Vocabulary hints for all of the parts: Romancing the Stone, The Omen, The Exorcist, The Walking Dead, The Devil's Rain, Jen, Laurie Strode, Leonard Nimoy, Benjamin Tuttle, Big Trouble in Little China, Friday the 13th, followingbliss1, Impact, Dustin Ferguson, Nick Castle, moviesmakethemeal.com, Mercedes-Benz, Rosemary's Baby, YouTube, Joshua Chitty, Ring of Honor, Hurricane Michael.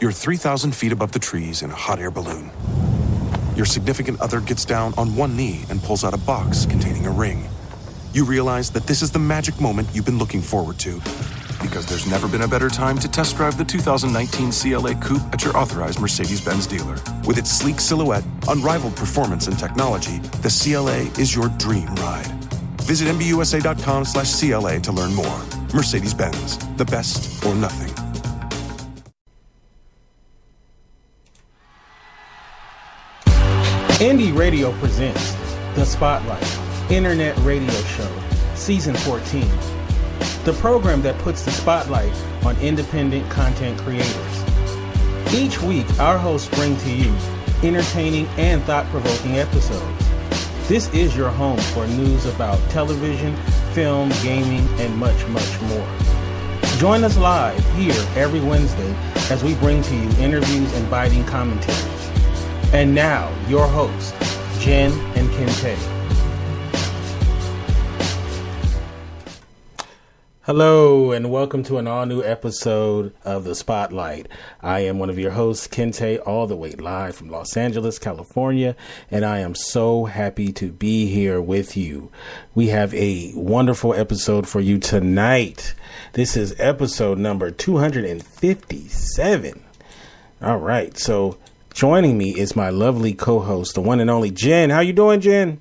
You're 3,000 feet above the trees in a hot air balloon. Your significant other gets down on one knee and pulls out a box containing a ring. You realize that this is the magic moment you've been looking forward to, because there's never been a better time to test drive the 2019 CLA Coupe at your authorized Mercedes-Benz dealer. With its sleek silhouette, unrivaled performance and technology, the CLA is your dream ride. Visit MBUSA.com/CLA to learn more. Mercedes-Benz, the best or nothing. Indie Radio presents The Spotlight, Internet Radio Show, Season 14. The program that puts the spotlight on independent content creators. Each week, our hosts bring to you entertaining and thought-provoking episodes. This is your home for news about television, film, gaming, and much, much more. Join us live here every Wednesday as we bring to you interviews and biting commentary. And now, your hosts, Jen and Kente. Hello, and welcome to an all-new episode of The Spotlight. I am one of your hosts, Kente, all the way live from Los Angeles, California, and I am so happy to be here with you. We have a wonderful episode for you tonight. This is episode number 257. All right, so joining me is my lovely co-host, the one and only Jen. How you doing, Jen?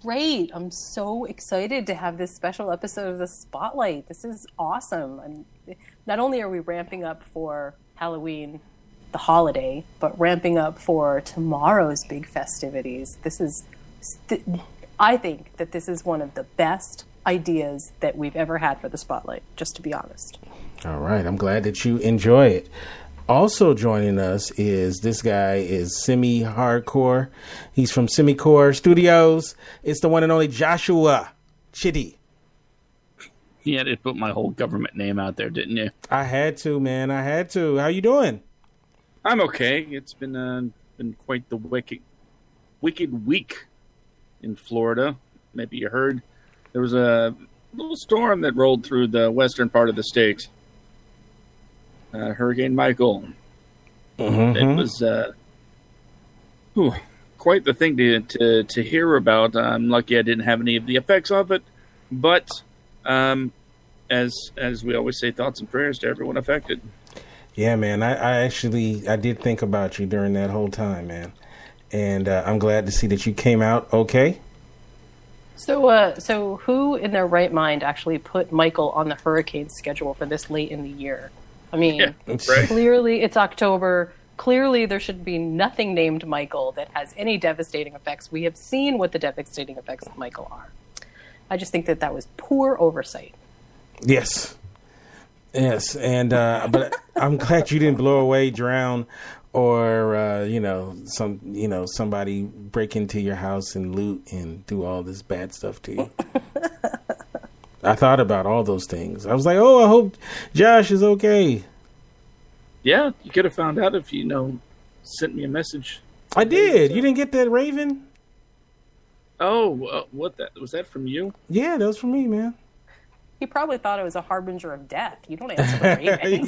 Great. I'm so excited to have this special episode of The Spotlight. This is awesome. And not only are we ramping up for Halloween, the holiday, but ramping up for tomorrow's big festivities. This is, I think that this is one of the best ideas that we've ever had for The Spotlight, just to be honest. All right. I'm glad that you enjoy it. Also joining us is this guy is semi-hardcore. He's from Semi Core Studios. It's the one and only Joshua Chitty. You had to put my whole government name out there, didn't you? I had to, man. I had to. How you doing? I'm okay. It's been quite the wicked week in Florida. Maybe you heard there was a little storm that rolled through the western part of the state. Hurricane Michael. Mm-hmm. It was quite the thing to hear about. I'm lucky I didn't have any of the effects of it, but as we always say, thoughts and prayers to everyone affected. Yeah, man. I did think about you during that whole time, man, and I'm glad to see that you came out okay. So who in their right mind actually put Michael on the hurricane schedule for this late in the year? I mean, yeah, right. Clearly it's October. Clearly there should be nothing named Michael that has any devastating effects. We have seen what the devastating effects of Michael are. I just think that was poor oversight. Yes. And but I'm glad you didn't blow away, drown, or somebody break into your house and loot and do all this bad stuff to you. I thought about all those things. I was like, oh, I hope Josh is okay. Yeah, you could have found out if you sent me a message. I did. You didn't get that Raven? Oh, what? Was that from you? Yeah, that was from me, man. He probably thought it was a harbinger of death. You don't answer the Raven.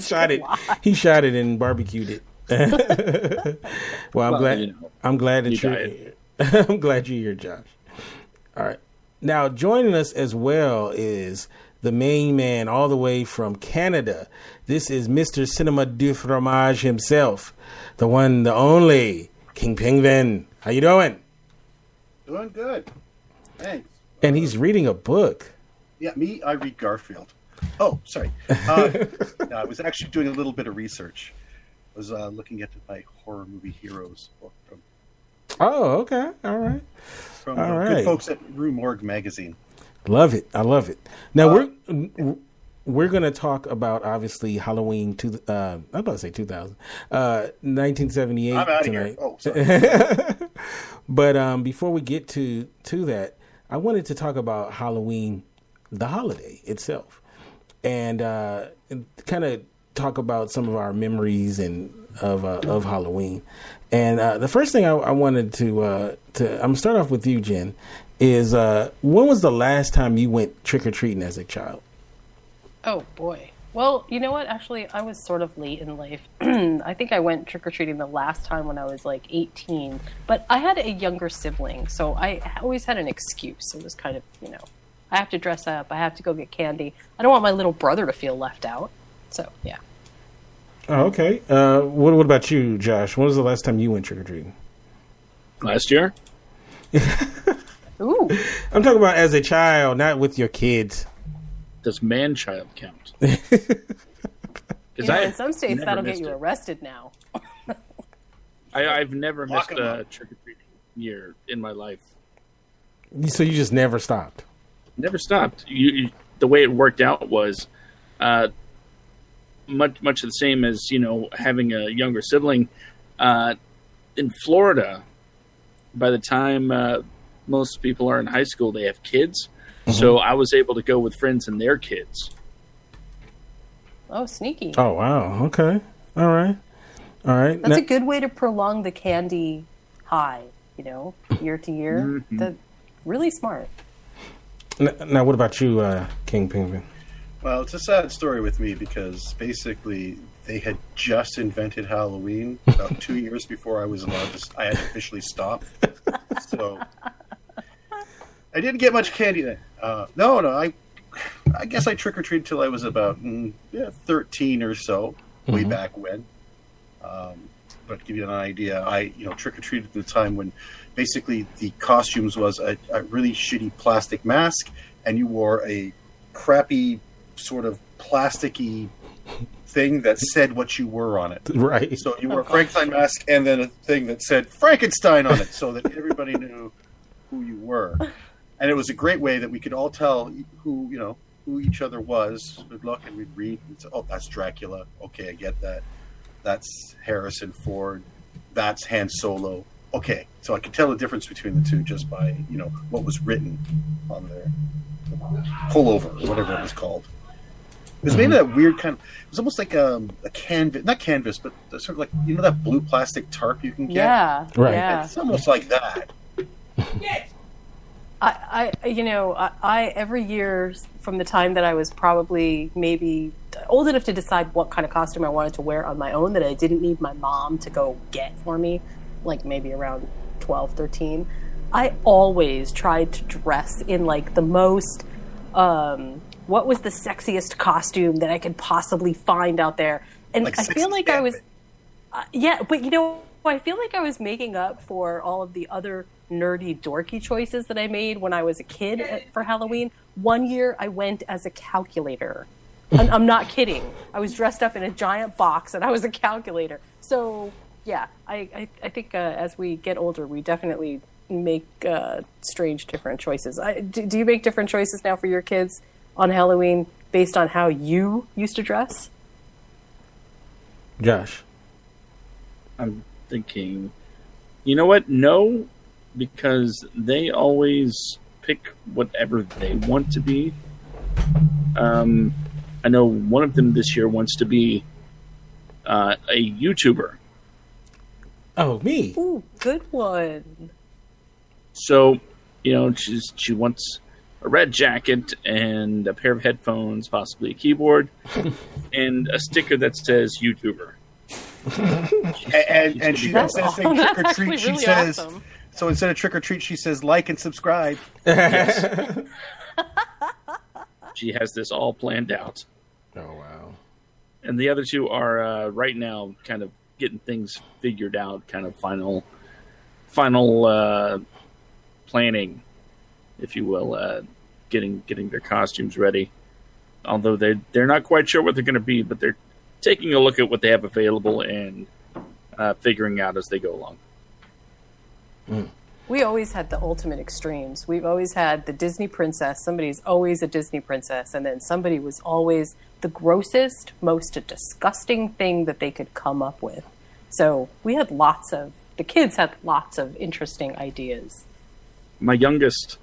He shot it and barbecued it. Well, I'm glad that you're here. I'm glad you're here, Josh. All right. Now, joining us as well is the main man all the way from Canada. This is Mr. Cinema du Fromage himself, the one, the only, King Penguin. How you doing? Doing good. Thanks. And he's reading a book. Yeah, I read Garfield. Oh, sorry. I was actually doing a little bit of research. I was looking at my horror movie heroes book from... Oh, okay. All right. From all right. Good folks at Rue Morgue magazine. Love it. I love it. Now we're going to talk about obviously Halloween 1978. I'm out tonight. Of here. Oh, sorry. But before we get to that, I wanted to talk about Halloween, the holiday itself, and kind of talk about some of our memories and of Halloween. And the first thing I wanted to I'm start off with you, Jen, is when was the last time you went trick or treating as a child? Oh boy, Well, you know what? Actually, I was sort of late in life. I think I went trick-or-treating the last time when I was like 18. But I had a younger sibling, so I always had an excuse. It was kind of, you know, I have to dress up. I have to go get candy. I don't want my little brother to feel left out. So, yeah. Oh, okay. What about you, Josh? When was the last time you went trick-or-treating? Last year? Ooh. I'm talking about as a child, not with your kids. Does man-child count? You know, in some states, that'll get you arrested now. I've never missed a trick-or-treating year in my life. So you just never stopped? Never stopped. You, the way it worked out was much the same as, you know, having a younger sibling. In Florida, by the time most people are in high school, they have kids. Mm-hmm. So I was able to go with friends and their kids. Oh, sneaky. Oh, wow. Okay. All right. That's a good way to prolong the candy high, you know, year to year. Mm-hmm. That's really smart. Now, what about you, King Penguin? Well, it's a sad story with me because basically they had just invented Halloween about 2 years before I was allowed to. I had to officially stop. So I didn't get much candy then. I guess I trick-or-treated till I was about 13 or so, way back when. But to give you an idea, I trick-or-treated at the time when basically the costumes was a really shitty plastic mask, and you wore a crappy sort of plasticky thing that said what you were on it. Right. So you wore a Frankenstein mask and then a thing that said Frankenstein on it so that everybody knew who you were. And it was a great way that we could all tell who each other was. We'd look and we'd read and say, oh, that's Dracula. Okay, I get that. That's Harrison Ford. That's Han Solo. Okay, so I could tell the difference between the two just by, you know, what was written on their pullover or whatever it was called. It was made of that weird kind of, it was almost like a canvas, not canvas, but sort of like, you know, that blue plastic tarp you can get? Yeah, right. Yeah. It's almost like that. I every year from the time that I was probably maybe old enough to decide what kind of costume I wanted to wear on my own that I didn't need my mom to go get for me, like maybe around 12, 13, I always tried to dress in like the most, what was the sexiest costume that I could possibly find out there. And like I feel like I was, but you know, I feel like I was making up for all of the other nerdy, dorky choices that I made when I was a kid for Halloween. One year, I went as a calculator. And I'm not kidding. I was dressed up in a giant box, and I was a calculator. So, yeah, I think as we get older, we definitely make strange, different choices. Do you make different choices now for your kids on Halloween based on how you used to dress? Josh? I'm thinking, you know what? No, because they always pick whatever they want to be. I know one of them this year wants to be a YouTuber. Oh, me. Ooh, good one. So, you know, she wants a red jacket and a pair of headphones, possibly a keyboard, and a sticker that says YouTuber. and she doesn't say trick or treat. She says, awesome. So instead of trick or treat, she says like and subscribe. Yes. She has this all planned out. Oh, wow. And the other two are right now kind of getting things figured out, kind of final planning, if you will, getting their costumes ready. Although they're not quite sure what they're going to be, but they're taking a look at what they have available and figuring out as they go along. Mm. We always had the ultimate extremes. We've always had the Disney princess. Somebody's always a Disney princess. And then somebody was always the grossest, most disgusting thing that they could come up with. So we had the kids had lots of interesting ideas. My youngest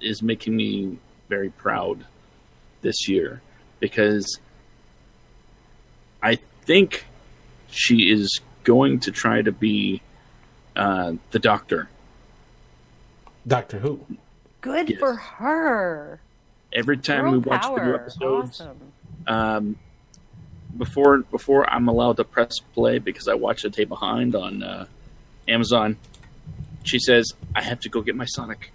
is making me very proud this year because I think she is going to try to be the doctor. Doctor who? Good for her. Every time we watch the new episodes, awesome. Before I'm allowed to press play because I watched A Day Behind on Amazon, she says, I have to go get my Sonic.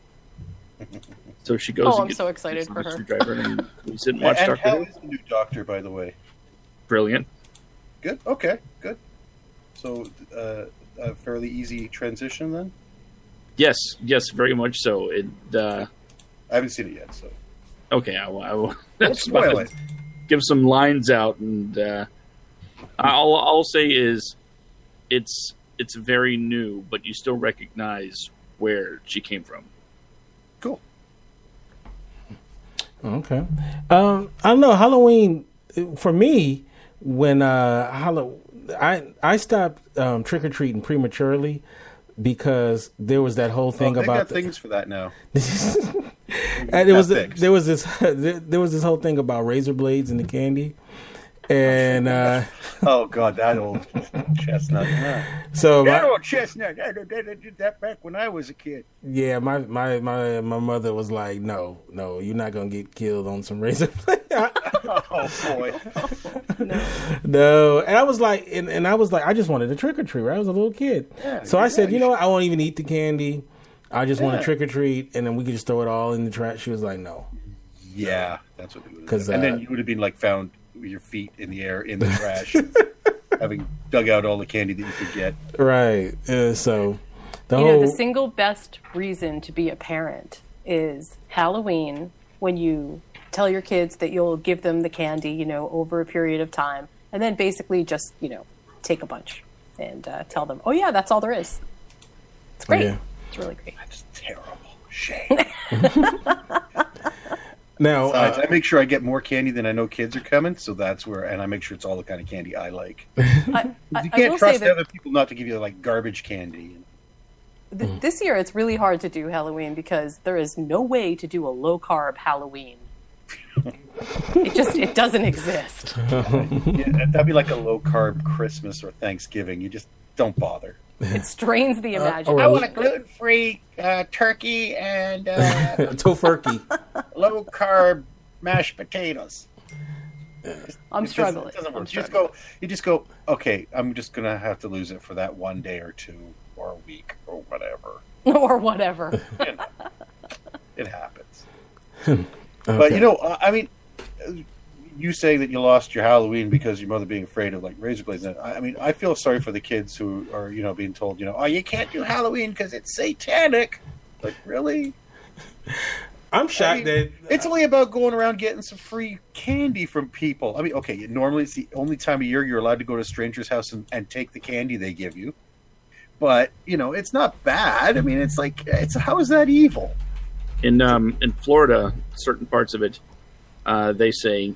So she goes. Oh, I'm so excited for her. And we sit and watch Doctor Who. How is the new Doctor, by the way? Brilliant. Good. Okay. Good. So a fairly easy transition then. Yes. Yes. Very much so. It. I haven't seen it yet. So. Okay. I will. That's fine. Give some lines out, and all I'll say is, it's very new, but you still recognize where she came from. Cool. Okay. I don't know. Halloween for me, when I stopped trick or treating prematurely because there was that whole thing about got things for that now. And it was there was this whole thing about razor blades and the candy, and oh god, that old chestnut. So that old chestnut. I did that back when I was a kid. Yeah, my mother was like, no, you're not gonna get killed on some razor blade. Oh boy, no. And I was like, I just wanted to trick or treat. Right? I was a little kid, yeah, so I said, you know what? I won't even eat the candy. I just want to trick or treat, and then we could just throw it all in the trash. She was like, "No." Yeah, that's what it was. Because and then you would have been like found with your feet in the air in the trash, having dug out all the candy that you could get. Right. So, the single best reason to be a parent is Halloween, when you tell your kids that you'll give them the candy, over a period of time, and then basically just take a bunch and tell them, "Oh yeah, that's all there is." It's great. Yeah. It's really great. That's terrible. Shame. Now, besides, I make sure I get more candy than I know kids are coming, so that's where, and I make sure it's all the kind of candy I like. You can't trust other people not to give you like garbage candy. This year, it's really hard to do Halloween because there is no way to do a low carb Halloween. It doesn't exist. That'd be like a low carb Christmas or Thanksgiving. You just don't bother. It strains the imagination. I want a gluten-free turkey and tofurkey, low-carb mashed potatoes. I'm struggling. It doesn't work. You just go. Okay, I'm just gonna have to lose it for that one day or two or a week or whatever. It happens. Okay. But I mean, you say that you lost your Halloween because your mother being afraid of like razor blades. I mean, I feel sorry for the kids who are, being told, oh, you can't do Halloween because it's satanic. Like, really? I'm shocked that it's only about going around getting some free candy from people. I mean, okay, normally it's the only time of year you're allowed to go to a stranger's house and take the candy they give you. But, it's not bad. I mean, it's like, how is that evil? In Florida, certain parts of it, they say,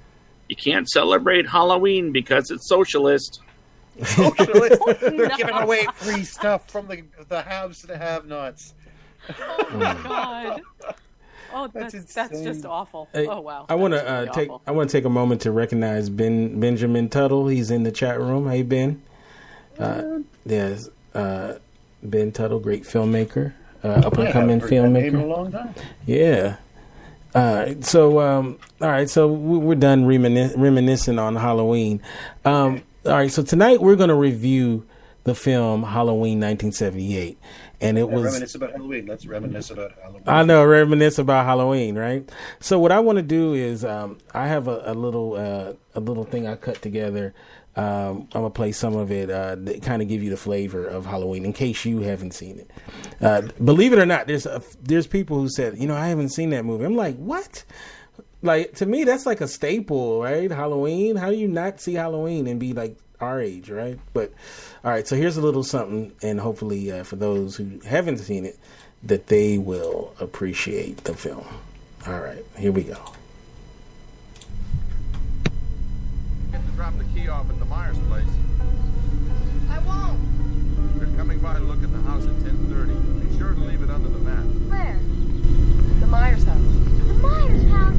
you can't celebrate Halloween because it's socialist. Socialist? They're giving away free stuff from the haves to the have-nots. Oh, my God. Oh, that's just awful. Oh, wow. I want to take a moment to recognize Benjamin Tuttle. He's in the chat room. Hey, Ben. Ben Tuttle, great filmmaker, up-and-coming filmmaker. A long time. Yeah. All right. So we're done reminiscing on Halloween. All right. So tonight we're going to review the film Halloween 1978, and it was reminisce about Halloween. Let's reminisce about Halloween. I know, reminisce about Halloween, right? So what I want to do is I have a little thing I cut together. I'm gonna play some of it to kind of give you the flavor of Halloween in case you haven't seen it. Believe it or not, there's people who said, I haven't seen that movie. I'm like, what? Like, to me, that's like a staple, right? Halloween. How do you not see Halloween and be like our age, right? But all right, so here's a little something, and hopefully for those who haven't seen it, that they will appreciate the film. All right, here we go. Drop the key off at the Myers place. I won't. They're coming by to look at the house at 10:30. Be sure to leave it under the mat. Where? The Myers house. The Myers house?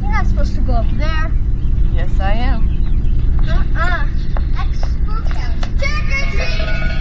You're not supposed to go up there. Yes, I am. That's the spook house. Trick or treat!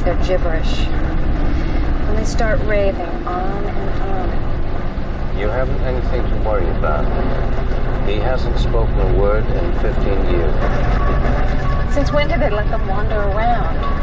as their gibberish. And they start raving on and on. You haven't anything to worry about. He hasn't spoken a word in 15 years. Since when did they let them wander around?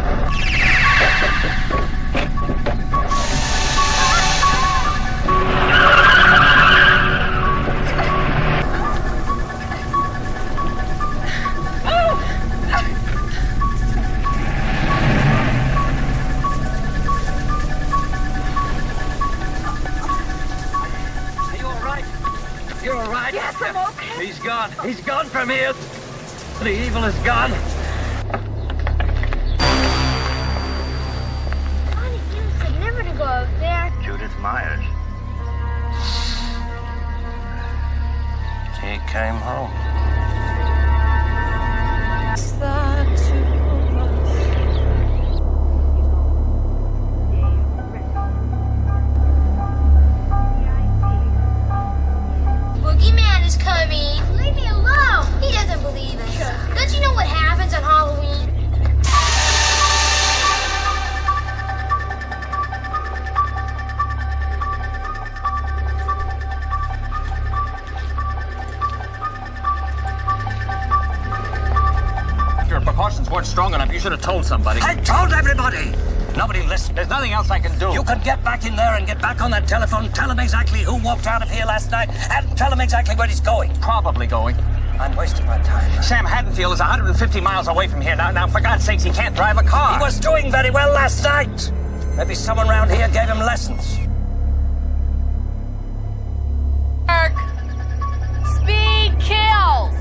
He's gone. He's gone from here. The evil is gone. Johnny, you said never to go out there. Judith Myers. She came home. Boogeyman is coming. Leave me alone. He doesn't believe us. Sure. Don't you know what happens on Halloween? Your precautions weren't strong enough. You should have told somebody. I told everybody. Nobody listened. There's nothing else I can do. You can get back in there and get back on that telephone. Tell him exactly who walked out of here last night and tell him exactly where he's going. Probably going. I'm wasting my time. Sam Haddonfield is 150 miles away from here. Now, for God's sakes, he can't drive a car. He was doing very well last night. Maybe someone around here gave him lessons. Mark. Speed kills.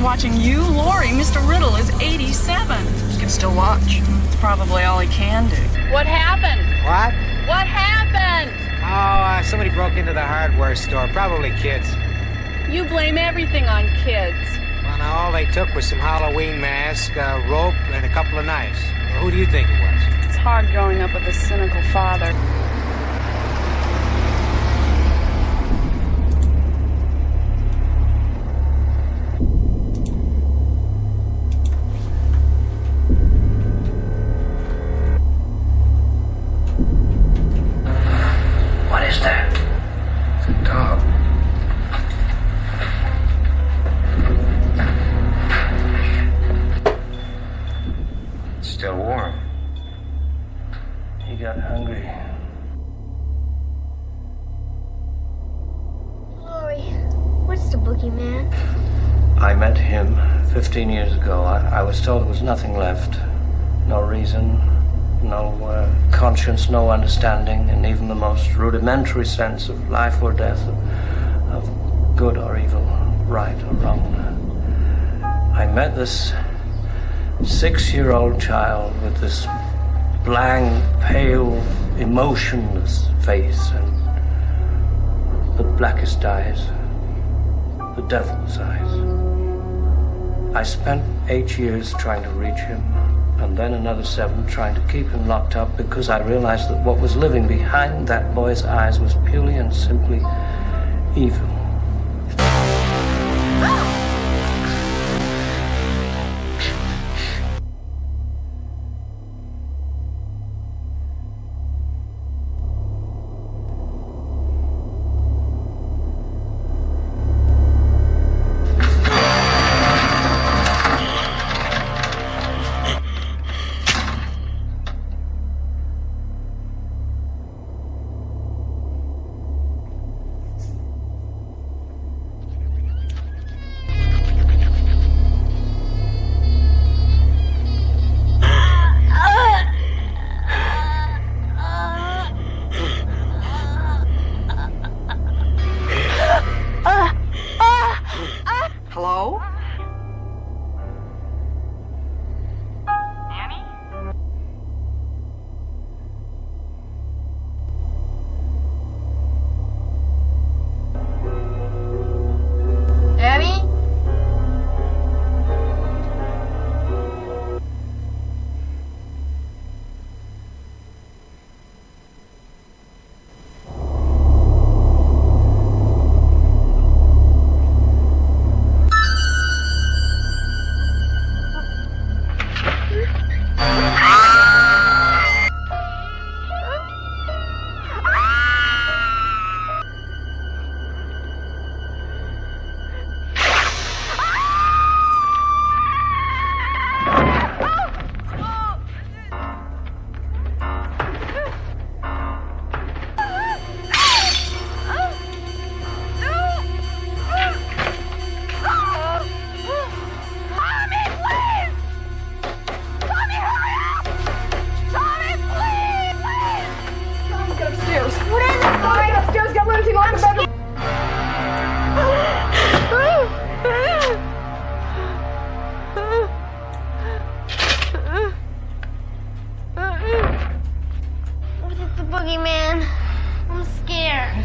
Watching you, Laurie. Mr. Riddle is 87. He can still watch. It's probably all he can do. What happened? What? What happened? Oh, somebody broke into the hardware store. Probably kids. You blame everything on kids. Well, now, all they took was some Halloween mask, a rope, and a couple of knives. Well, who do you think it was? It's hard growing up with a cynical father. Told there was nothing left, no reason, no conscience, no understanding, and even the most rudimentary sense of life or death, of good or evil, right or wrong. I met this 6-year-old child with this blank, pale, emotionless face and the blackest eyes, the devil's eyes. I spent 8 years trying to reach him, and then another 7 trying to keep him locked up because I realized that what was living behind that boy's eyes was purely and simply evil.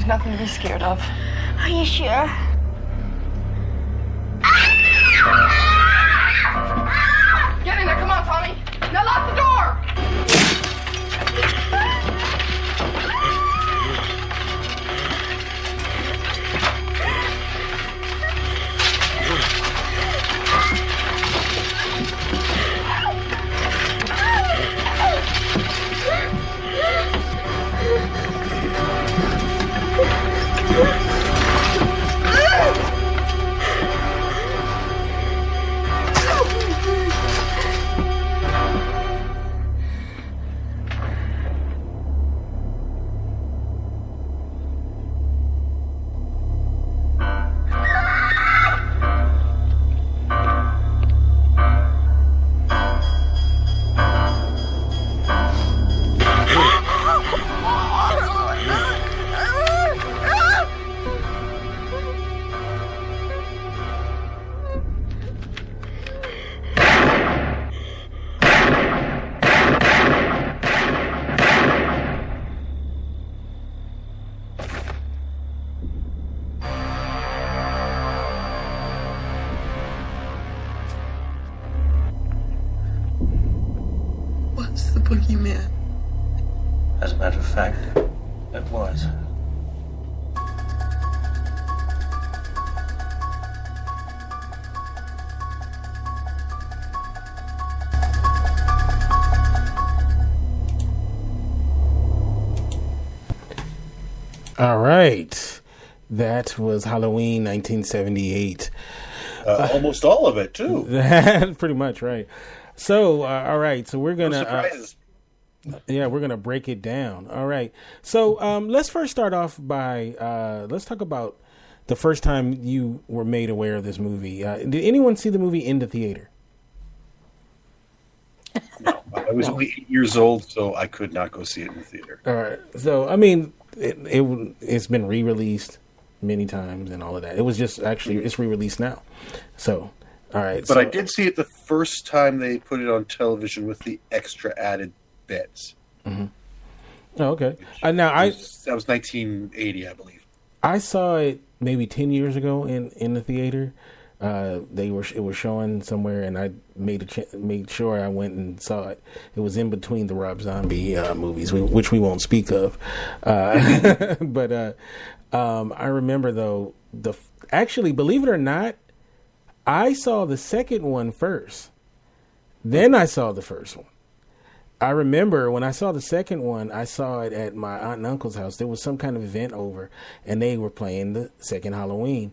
There's nothing to be scared of. Are you sure? Get in there. Come on, Tommy. Now lock the door. All right. That was Halloween 1978. Almost all of it, too. Pretty much, right. So, all right. So we're going to... we're going to break it down. All right. So let's first start off by... let's talk about the first time you were made aware of this movie. Did anyone see the movie in the theater? No. I was only 8 years old, so I could not go see it in the theater. All right. So, I mean... It's been re-released many times and all of that. It was just it's re-released now. So, all right. But so, I did see it the first time they put it on television with the extra added bits. Mm-hmm. Oh, okay. That was 1980, I believe. I saw it maybe 10 years ago in the theater. It was showing somewhere, and I made sure I went and saw it. It was in between the Rob Zombie movies, which we won't speak of. But I remember though actually, believe it or not, I saw the second one first. Then I saw the first one. I remember when I saw the second one, I saw it at my aunt and uncle's house. There was some kind of event over, and they were playing the second Halloween.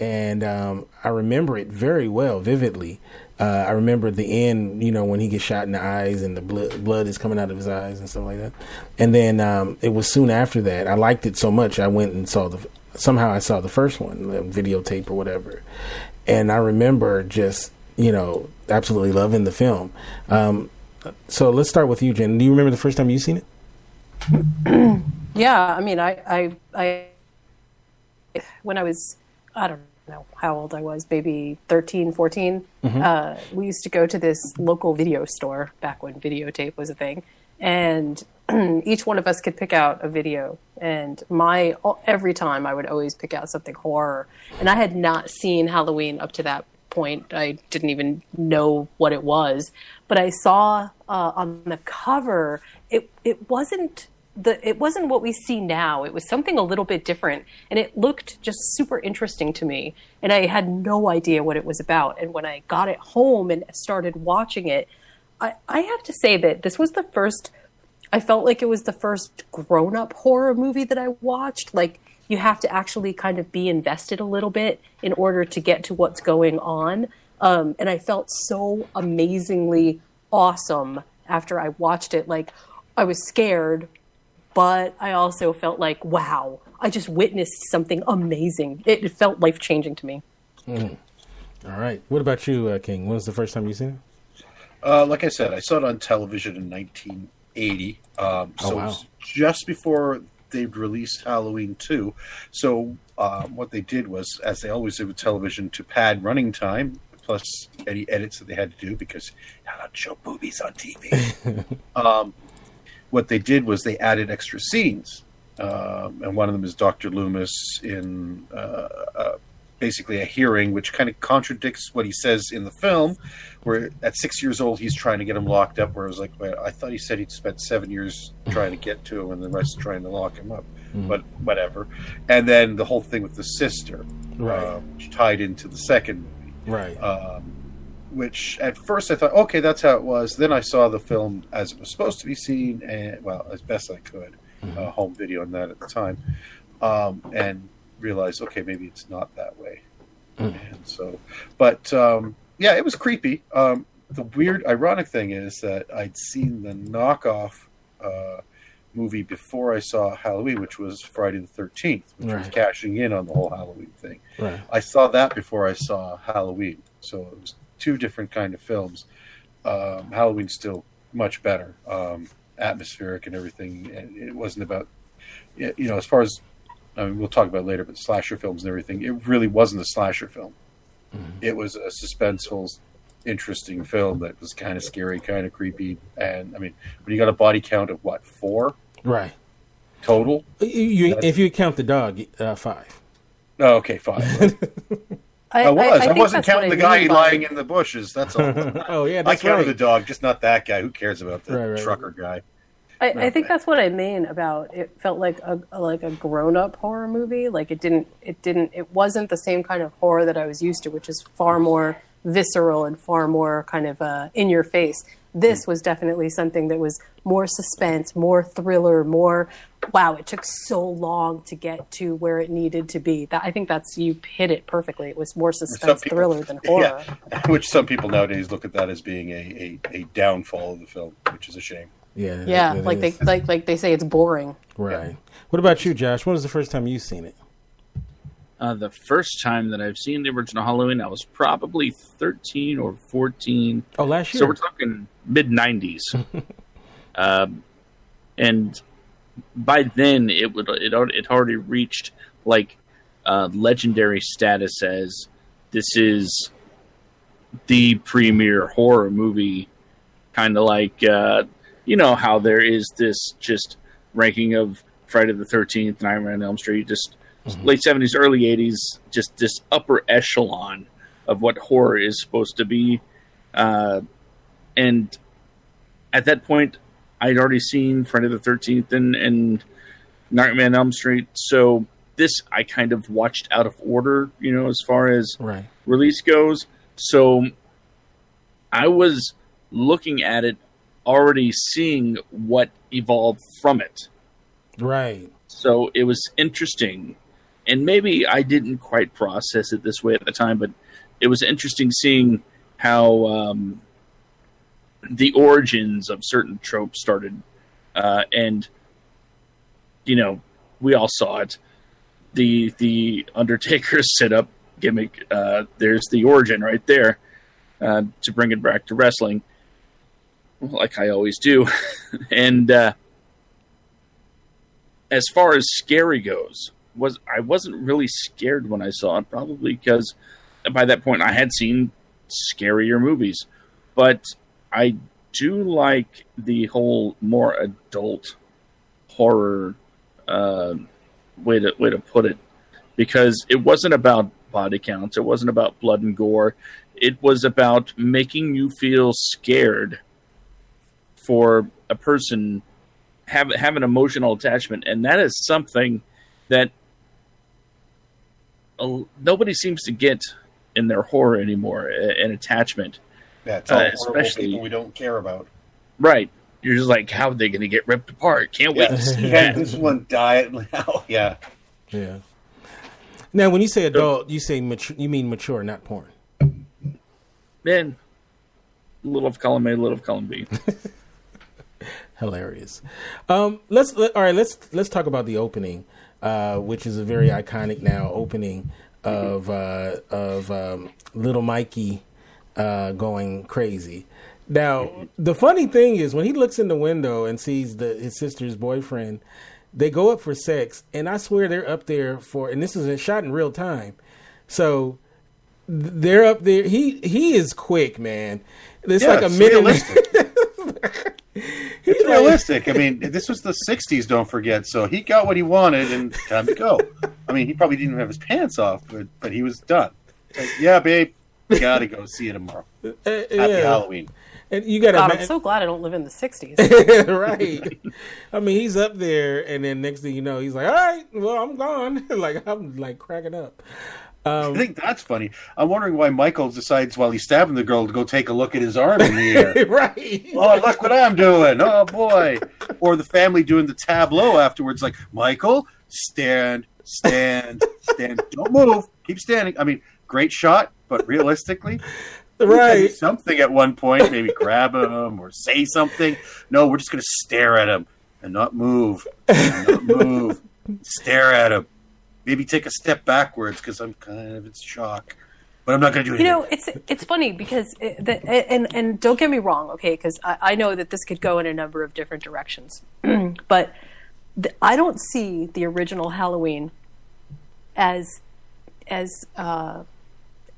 And I remember it very well, vividly. I remember the end, when he gets shot in the eyes and the blood is coming out of his eyes and stuff like that. And then it was soon after that. I liked it so much, I went and somehow I saw the first one, the videotape or whatever. And I remember just, absolutely loving the film. So let's start with you, Jen. Do you remember the first time you seen it? Yeah, I mean, I when I was... I don't know how old I was, maybe 13, 14. Mm-hmm. We used to go to this local video store back when videotape was a thing. And each one of us could pick out a video. And every time I would always pick out something horror. And I had not seen Halloween up to that point. I didn't even know what it was. But I saw on the cover, it wasn't... it wasn't what we see now. It was something a little bit different, and it looked just super interesting to me, and I had no idea what it was about. And when I got it home and started watching it, I have to say that this was the first, I felt like it was the first grown-up horror movie that I watched. Like, you have to actually kind of be invested a little bit in order to get to what's going on. And I felt so amazingly awesome after I watched it. Like, I was scared, but I also felt like, wow, I just witnessed something amazing. It felt life-changing to me. Mm. All right. What about you, King? When was the first time you seen it? Like I said, I saw it on television in 1980. It was just before they'd released Halloween 2. So what they did was, as they always did with television, to pad running time, plus any edits that they had to do because I don't show boobies on TV. What they did was they added extra scenes. and one of them is Dr. Loomis in basically a hearing, which kind of contradicts what he says in the film, where at 6 years old, he's trying to get him locked up, where I was like, well, I thought he said he'd spent 7 years trying to get to him and the rest trying to lock him up, but whatever. And then the whole thing with the sister, which tied into the second movie. Right. Which at first I thought, okay, that's how it was. Then I saw the film as it was supposed to be seen, and well, as best I could, home video on that at the time, and realized, okay, maybe it's not that way. And so, but yeah, it was creepy. The weird, ironic thing is that I'd seen the knockoff movie before I saw Halloween, which was Friday the 13th, which was cashing in on the whole Halloween thing. I saw that before I saw Halloween, so it was two different kind of films. Halloween's still much better, atmospheric and everything, and it wasn't about, you know, as far as, I mean, we'll talk about it later, but slasher films and everything, it really wasn't a slasher film. It was a suspenseful, interesting film that was kind of scary, kind of creepy, and I mean, when you got a body count of what, 4? Right. Total? If you count the dog, 5. Oh, okay, 5. Right. I wasn't counting the guy lying in the bushes. That's all. Oh, yeah, that's I counted the dog, just not that guy. Who cares about the trucker guy? I think that's what I mean about it. Felt like a grown-up horror movie. Like it wasn't the same kind of horror that I was used to, which is far more visceral and far more kind of in your face. This was definitely something that was more suspense, more thriller, more, wow, it took so long to get to where it needed to be. I think you hit it perfectly. It was more suspense thriller than horror. Yeah, which some people nowadays look at that as being a downfall of the film, which is a shame. Yeah. Yeah, they say it's boring. Right. Yeah. What about you, Josh? When was the first time you've seen it? The first time that I've seen the original Halloween, I was probably 13 or 14. Oh, last year. So we're talking mid-90s. And by then, it already reached like legendary status as this is the premier horror movie. Kind of like, you know, how there is this just ranking of Friday the 13th, Nightmare on Elm Street, just late 70s, early 80s, just this upper echelon of what horror is supposed to be. And at that point, I'd already seen Friday the 13th and Nightmare on Elm Street. So this I kind of watched out of order, you know, as far as release goes. So I was looking at it, already seeing what evolved from it. Right. So it was interesting. And maybe I didn't quite process it this way at the time, but it was interesting seeing how the origins of certain tropes started. And, you know, we all saw it. The Undertaker's sit-up gimmick, there's the origin right there, to bring it back to wrestling, like I always do. And as far as scary goes, I wasn't really scared when I saw it, probably because by that point I had seen scarier movies. But I do like the whole more adult horror way to put it, because it wasn't about body counts, it wasn't about blood and gore, it was about making you feel scared for a person, have an emotional attachment, and that is something that nobody seems to get in their horror anymore, an attachment. Yeah, it's all especially people we don't care about. Right. You're just like, how are they going to get ripped apart? Can't wait to see that. This one died now. Yeah. Yeah. Now, when you say adult, you say mature, you mean mature, not porn. Man, a little of column A, a little of column B. Hilarious. Let's talk about the opening, which is a very iconic now opening of Little Mikey going crazy. Now the funny thing is when he looks in the window and sees his sister's boyfriend, they go up for sex, and I swear they're up there for, and this is shot in real time, so they're up there. He is quick, man. It's like a minute. He being realistic. I mean, this was the 60s, don't forget. So he got what he wanted and time to go. I mean, he probably didn't have his pants off, but he was done. Like, yeah, babe, gotta go see it tomorrow. Happy Halloween. And you gotta, God, I'm so glad I don't live in the 60s. Right. I mean, he's up there, and then next thing you know, he's like, all right, well, I'm gone. Like, I'm like cracking up. I think that's funny. I'm wondering why Michael decides while he's stabbing the girl to go take a look at his arm in the air. Right. Oh, look what I'm doing. Oh, boy. Or the family doing the tableau afterwards, like, Michael, stand. Don't move. Keep standing. I mean, great shot, but realistically, right, something at one point, maybe grab him or say something. No, we're just going to stare at him and not move. Stare at him. Maybe take a step backwards because I'm kind of in shock, but I'm not going to do anything. You know, it's funny because, and don't get me wrong, okay, because I know that this could go in a number of different directions, but I don't see the original Halloween as any of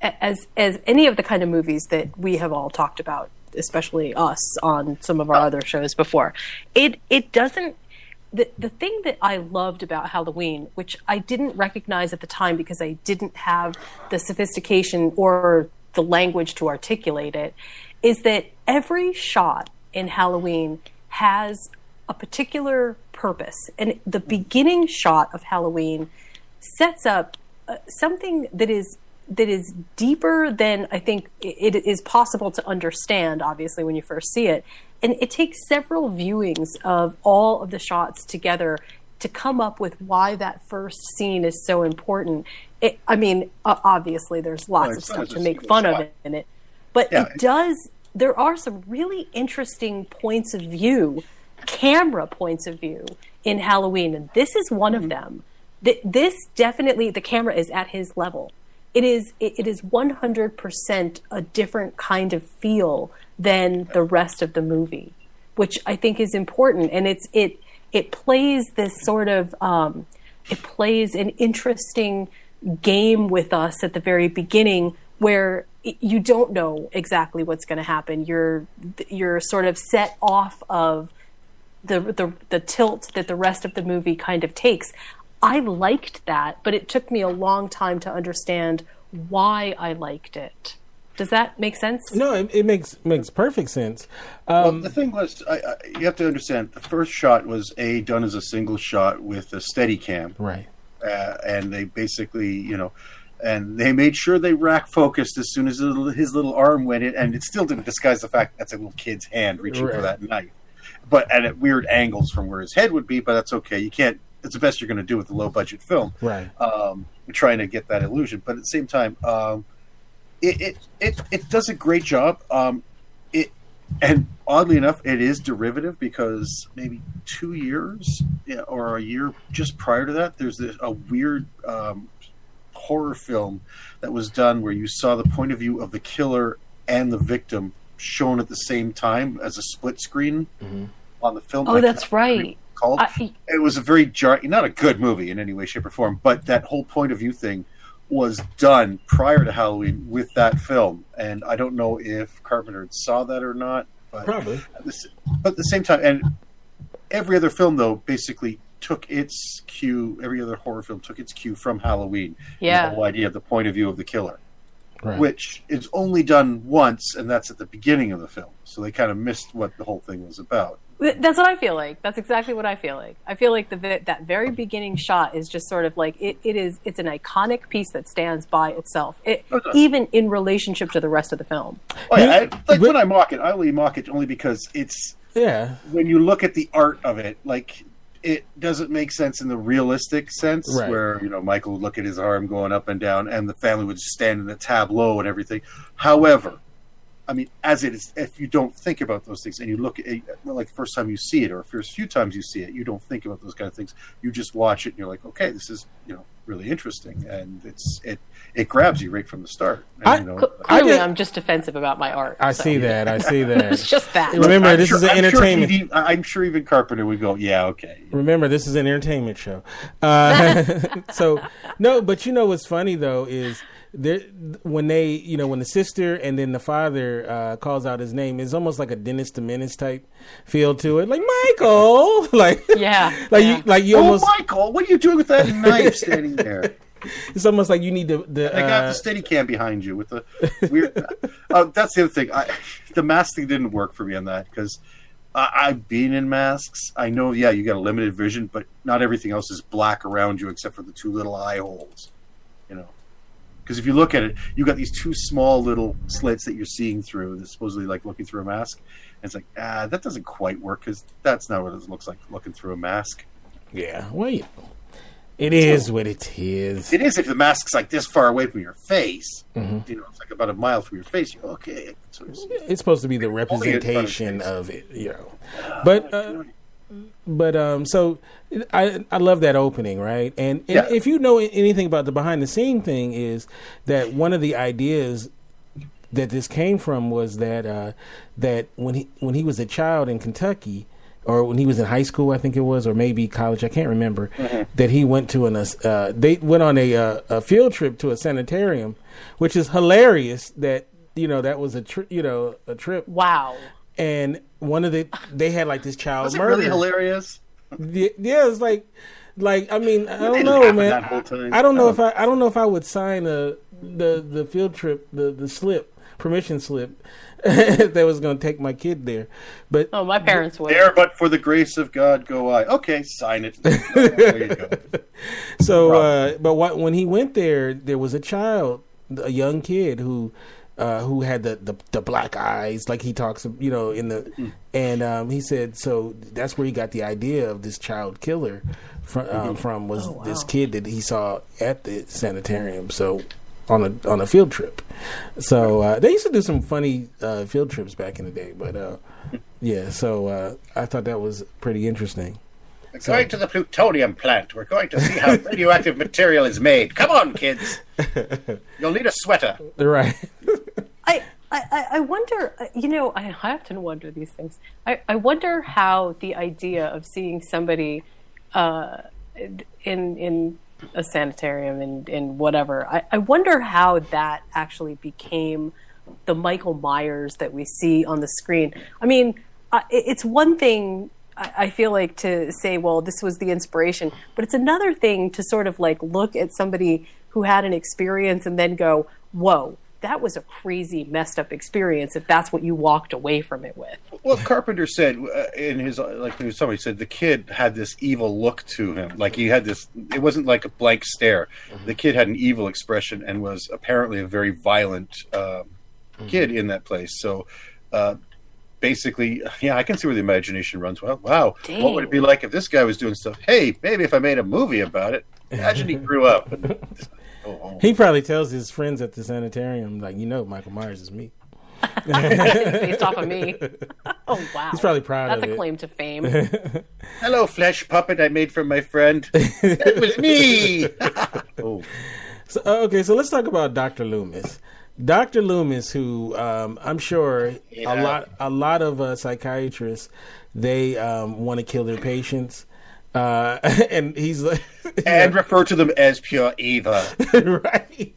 the kind of movies that we have all talked about, especially us on some of our other shows before. It doesn't. The thing that I loved about Halloween, which I didn't recognize at the time because I didn't have the sophistication or the language to articulate it, is that every shot in Halloween has a particular purpose. And the beginning shot of Halloween sets up something that is deeper than I think it is possible to understand, obviously, when you first see it. And it takes several viewings of all of the shots together to come up with why that first scene is so important. Obviously, there's lots of stuff to make fun of in it. But it does, there are some really interesting points of view, camera points of view in Halloween. And this is one of them. This definitely, the camera is at his level. It is 100% a different kind of feel than the rest of the movie, which I think is important. And it plays this sort of it plays an interesting game with us at the very beginning where you don't know exactly what's going to happen. You're sort of set off of the tilt that the rest of the movie kind of takes. I liked that, but it took me a long time to understand why I liked it. Does that make sense? No, it makes perfect sense. Well, the thing was, you have to understand, the first shot was done as a single shot with a Steadicam. Right. And they basically, and they made sure they rack focused as soon as his little arm went in, and it still didn't disguise the fact that's a little kid's hand reaching for that knife. But and at weird angles from where his head would be, but that's okay. You can't. It's the best you're going to do with a low-budget film. Right. Trying to get that illusion. But at the same time, it does a great job. And oddly enough, it is derivative because maybe 2 years or a year just prior to that, there's a weird horror film that was done where you saw the point of view of the killer and the victim shown at the same time as a split screen on the film. Oh, that's right. Called. It was a very not a good movie in any way, shape, or form, but that whole point of view thing was done prior to Halloween with that film, and I don't know if Carpenter saw that or not, but probably. But at the same time, and every other film though basically took its cue. Every other horror film took its cue from Halloween. Yeah, the whole idea of the point of view of the killer, right, which is only done once, and that's at the beginning of the film. So they kind of missed what the whole thing was about. That's what I feel like. That's exactly what I feel like. I feel like that very beginning shot is just sort of like it's an iconic piece that stands by itself, even in relationship to the rest of the film. Oh, yeah, when I mock it, I only mock it only because it's when you look at the art of it, like it doesn't make sense in the realistic sense, right, where Michael would look at his arm going up and down, and the family would stand in the tableau and everything. However, I mean, as it is, if you don't think about those things and you look at it, like the first time you see it or the first few times you see it, you don't think about those kind of things. You just watch it and you're like, okay, this is, really interesting. And it grabs you right from the start. And, clearly, I'm just defensive about my art. I see that. It's just that. Remember, this is an entertainment. I'm sure even Carpenter would go, yeah, okay. Remember, this is an entertainment show. So, no, but what's funny, though, is – when they, you know, when the sister and then the father calls out his name, it's almost like a Dennis the Menace type feel to it, like Michael, like you almost, Michael, what are you doing with that knife standing there? It's almost like you need the they got the steady cam behind you with the weird. That's the other thing. The mask thing didn't work for me on that because I've been in masks. I know, yeah, you got a limited vision, but not everything else is black around you except for the two little eye holes, you know. Because if you look at it, you got these two small little slits that you're seeing through. That's supposedly like looking through a mask. And it's like, that doesn't quite work because that's not what it looks like looking through a mask. Yeah, well, you know. It is what it is. It is if the mask's like this far away from your face. Mm-hmm. You know, it's like about a mile from your face. You're okay. So it's supposed to be the representation of it, you know. So I love that opening, right? And yeah. If you know anything about the behind the scene thing, is that one of the ideas that this came from was that that when he was a child in Kentucky, or when he was in high school, I think it was, or maybe college, I can't remember, mm-hmm. that he went to a field trip to a sanitarium, which is hilarious that, you know, that was a trip. Wow. And they had like this child murder. Was it really hilarious? Yeah, it's like, I mean, I don't know, man. That whole time. I don't know if I would sign the field trip, the slip, permission slip. If they was going to take my kid there. But my parents would. There, but for the grace of God, go I. Okay, sign it. There you go. So, when he went there, there was a child, a young kid who had the black eyes, like he talks, you know, in the, mm-hmm. and he said, so that's where he got the idea of this child killer from this kid that he saw at the sanitarium. So. On a field trip, so they used to do some funny field trips back in the day. But yeah, so I thought that was pretty interesting. We're going to the plutonium plant. We're going to see how radioactive material is made. Come on, kids! You'll need a sweater. Right. I wonder. You know, I often wonder these things. I wonder how the idea of seeing somebody in a sanitarium and whatever. I wonder how that actually became the Michael Myers that we see on the screen. I mean, it's one thing I feel like to say, well, this was the inspiration, but it's another thing to sort of like look at somebody who had an experience and then go, whoa, that was a crazy, messed up experience if that's what you walked away from it with. Well, Carpenter said in his, like somebody said, the kid had this evil look to him. Like he had this, it wasn't like a blank stare. Mm-hmm. The kid had an evil expression and was apparently a very violent kid in that place. So basically, yeah, I can see where the imagination runs. Well, wow, dang. What would it be like if this guy was doing stuff? Hey, maybe if I made a movie about it, imagine he grew up. He probably tells his friends at the sanitarium, like, you know, Michael Myers is me. It's based off of me. Oh, wow. He's probably proud of it. That's a claim to fame. Hello, flesh puppet I made from my friend. It was me. Oh. So, okay, so let's talk about Dr. Loomis. Dr. Loomis, who I'm sure a lot of psychiatrists, they want to kill their patients. And he's like, and refer to them as pure evil. Right.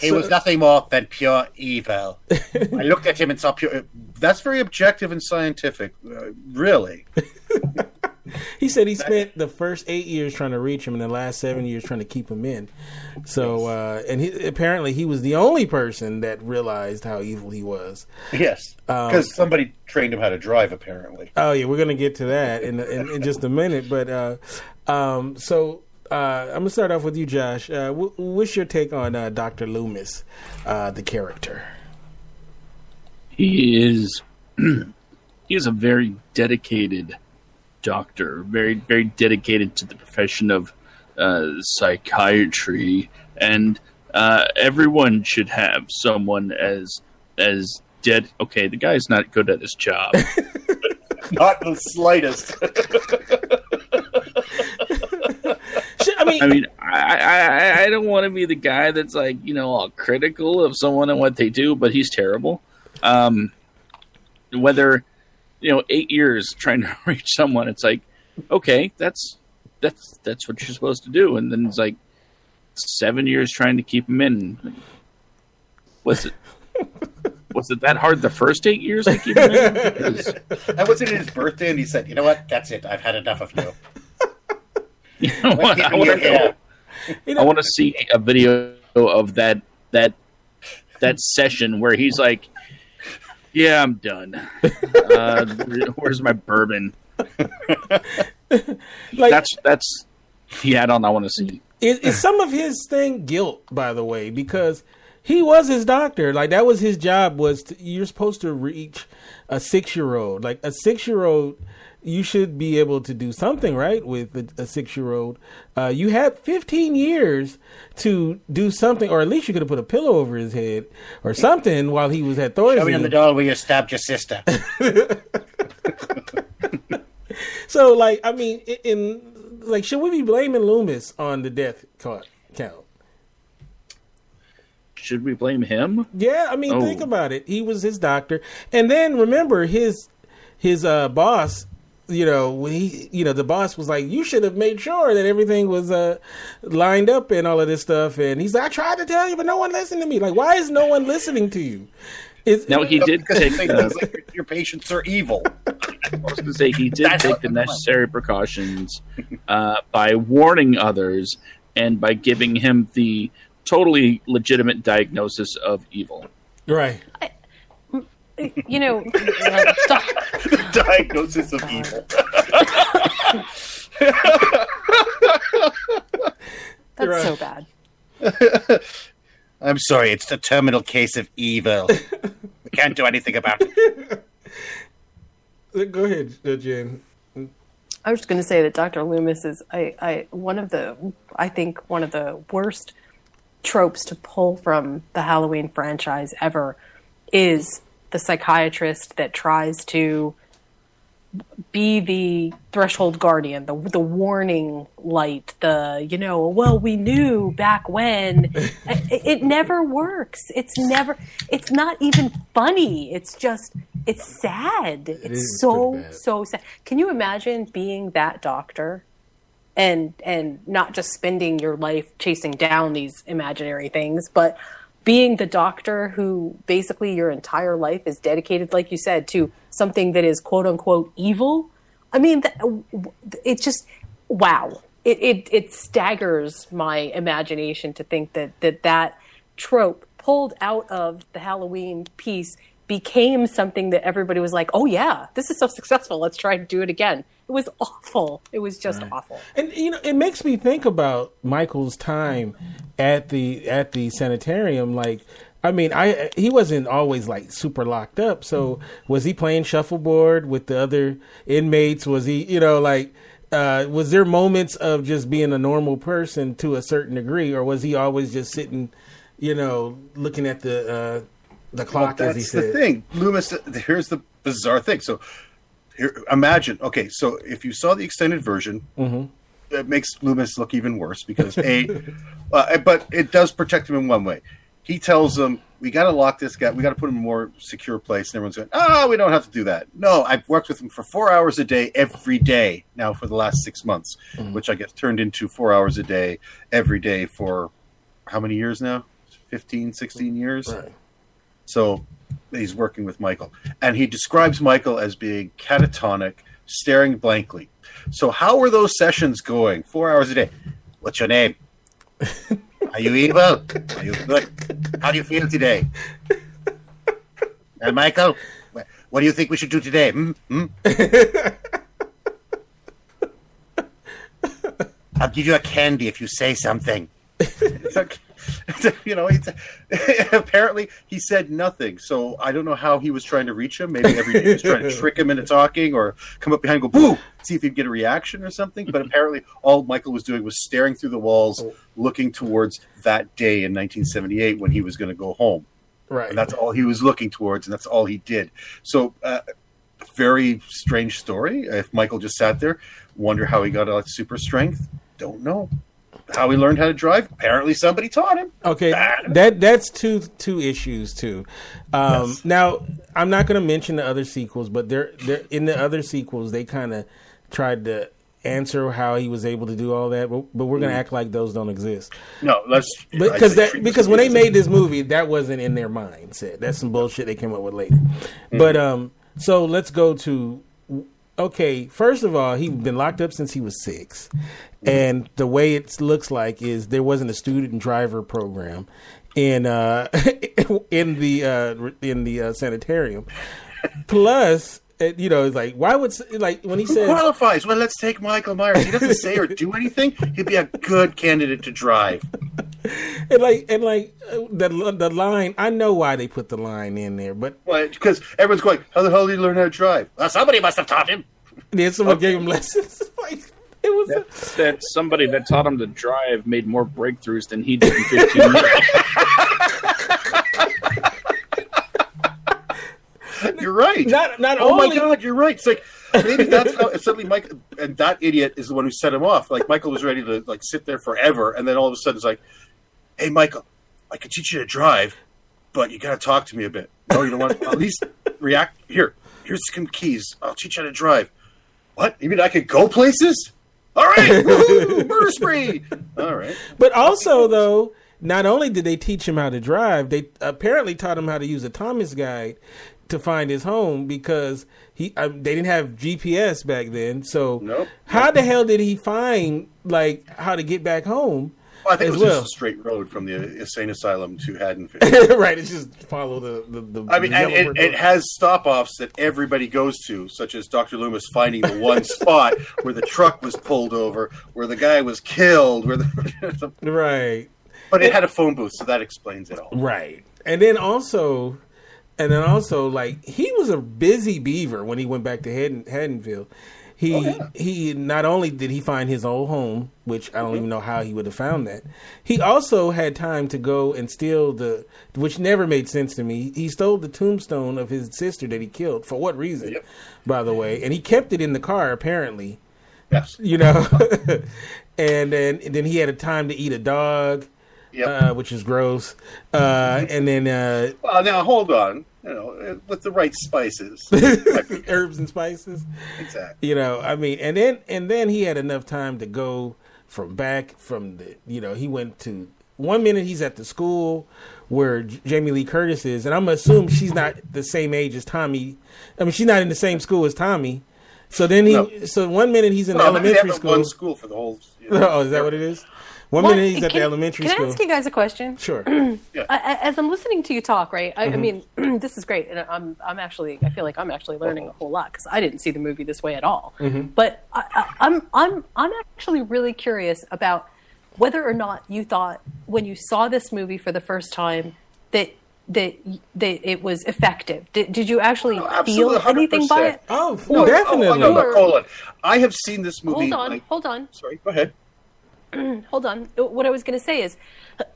He was nothing more than pure evil. I looked at him and saw pure. That's very objective and scientific, really. He said he spent the first 8 years trying to reach him, and the last 7 years trying to keep him in. So, and apparently he was the only person that realized how evil he was. Yes, because somebody trained him how to drive, apparently. Oh yeah, we're gonna get to that in just a minute. But I'm gonna start off with you, Josh. What's your take on Dr. Loomis, the character? He is a very dedicated doctor, very, very dedicated to the profession of psychiatry, and everyone should have someone as dead. Okay, the guy's not good at his job, not the slightest. I don't want to be the guy that's like, you know, all critical of someone and what they do, but he's terrible. Whether. You know, 8 years trying to reach someone. It's like, okay, that's what you're supposed to do. And then it's like, 7 years trying to keep him in. Was it that hard the first 8 years to keep him in? That wasn't his birthday, and he said, "You know what? That's it. I've had enough of you." You know what? I want to see a video of that session where he's like, "Yeah, I'm done. Where's my bourbon?" I don't know. I want to see. Is some of his thing guilt, by the way, because he was his doctor. Like, that was his job. You're supposed to reach a 6-year-old. Like, a 6-year-old, you should be able to do something right with a 6-year-old. You had 15 years to do something, or at least you could have put a pillow over his head or something while he was at Thorsey. Show me on the door where you stabbed your sister. So, like, I mean, should we be blaming Loomis on the death count? Should we blame him? Yeah, I mean, Think about it. He was his doctor, and then remember his boss. You know, the boss was like, "You should have made sure that everything was lined up and all of this stuff." And he's like, "I tried to tell you, but no one listened to me." Like, why is no one listening to you? Your patients are evil. I was going to say, he did take the necessary precautions by warning others and by giving him the totally legitimate diagnosis of evil. Right. The diagnosis of evil. That's right. So bad. I'm sorry, it's the terminal case of evil. We can't do anything about it. Go ahead, Jen. I was just going to say that Dr. Loomis is one of the worst tropes to pull from the Halloween franchise ever is the psychiatrist that tries to be the threshold guardian, the warning light, we knew back when. It never works. It's not even funny. It's just, it's sad. It's so sad. Can you imagine being that doctor and not just spending your life chasing down these imaginary things, but being the doctor who basically your entire life is dedicated, like you said, to something that is quote unquote evil? I mean, it just, wow. It staggers my imagination to think that trope pulled out of the Halloween piece became something that everybody was like, "Oh yeah, this is so successful. Let's try to do it again." It was awful. It was just awful. And it makes me think about Michael's time at the sanitarium. Like, I mean, he wasn't always like super locked up. So was he playing shuffleboard with the other inmates? Was he, was there moments of just being a normal person to a certain degree, or was he always just sitting, looking at the clock, as he said? That's the thing, Loomis. Here's the bizarre thing. So imagine, okay, so if you saw the extended version, it makes Loomis look even worse because but it does protect him in one way. He tells them, "We got to lock this guy. We got to put him in a more secure place." And everyone's going, "Oh, we don't have to do that." No, I've worked with him for 4 hours a day every day now for the last 6 months, which I guess turned into 4 hours a day every day for how many years now? 15, 16 years? Right. So he's working with Michael. And he describes Michael as being catatonic, staring blankly. So how were those sessions going? 4 hours a day. "What's your name? Are you evil? Are you good? How do you feel today? And Michael, what do you think we should do today? I'll give you a candy if you say something." Apparently he said nothing. So I don't know how he was trying to reach him. Maybe every day he was trying to trick him into talking or come up behind and go, "Boo!" See if he'd get a reaction or something. But apparently all Michael was doing was staring through the walls, looking towards that day in 1978 when he was going to go home. Right. And that's all he was looking towards, and that's all he did. So very strange story. If Michael just sat there, wonder how he got all that super strength. Don't know. How he learned how to drive? Apparently somebody taught him. Okay, that's two issues too. Yes. Now I'm not going to mention the other sequels, but in the other sequels they kind of tried to answer how he was able to do all that, but we're going to act like those don't exist. No, let's because when they made this movie, that wasn't in their mindset. That's some bullshit they came up with later. Mm-hmm. But so let's go to. Okay, first of all, he'd been locked up since he was 6, and the way it looks like is there wasn't a student driver program in the sanitarium. Plus, you know, it's like, why would, like, when he says who qualifies? Well, let's take Michael Myers. He doesn't say or do anything. He'd be a good candidate to drive. And the line, I know why they put the line in there, but because everyone's going, how the hell did he learn how to drive? Well, somebody must have taught him. Yeah, someone gave him lessons. That somebody that taught him to drive made more breakthroughs than he did in 15 years. You're right. Not only... my God, you're right. It's like, maybe that's how suddenly Mike and that idiot is the one who set him off. Like, Michael was ready to like sit there forever, and then all of a sudden it's like, hey, Michael, I can teach you to drive, but you got to talk to me a bit. No, you don't want to at least react. Here's some keys. I'll teach you how to drive. What? You mean I could go places? All right. Woo-hoo, murder spree. All right. But also, though, not only did they teach him how to drive, they apparently taught him how to use a Thomas guide to find his home, because they didn't have GPS back then. So how the hell did he find, like, how to get back home? Well, I think it was just a straight road from the insane asylum to Haddonfield. Right, it's just follow the I mean, and it has stop-offs that everybody goes to, such as Dr. Loomis finding the one spot where the truck was pulled over, where the guy was killed, where the right. But it had a phone booth, so that explains it all. Right, and then also, like, he was a busy beaver when he went back to Haddonfield. He not only did he find his old home, which I don't even know how he would have found that. He also had time to go and steal which never made sense to me. He stole the tombstone of his sister that he killed. For what reason, by the way? And he kept it in the car, apparently. Yes. You know? and then he had a time to eat a dog, which is gross. And then... Well, now, hold on. You know, with the right spices, herbs and spices. Exactly. You know, I mean, and then he had enough time to go he went to, one minute he's at the school where Jamie Lee Curtis is, and I'm gonna assume she's not the same age as Tommy. I mean, she's not in the same school as Tommy. So then so one minute he's in the elementary school. One school for the whole. You know, oh, is that what it is? One minute he's at the elementary school. Can I ask you guys a question? Sure. Yeah. As I'm listening to you talk, right? I mean, this is great, and I feel like I'm actually learning a whole lot, because I didn't see the movie this way at all. Mm-hmm. But I'm actually really curious about whether or not you thought when you saw this movie for the first time that it was effective. Did you actually feel anything by it? Oh, no, definitely. No, hold on. I have seen this movie. Hold on. Sorry. Go ahead. Hold on. What I was going to say is,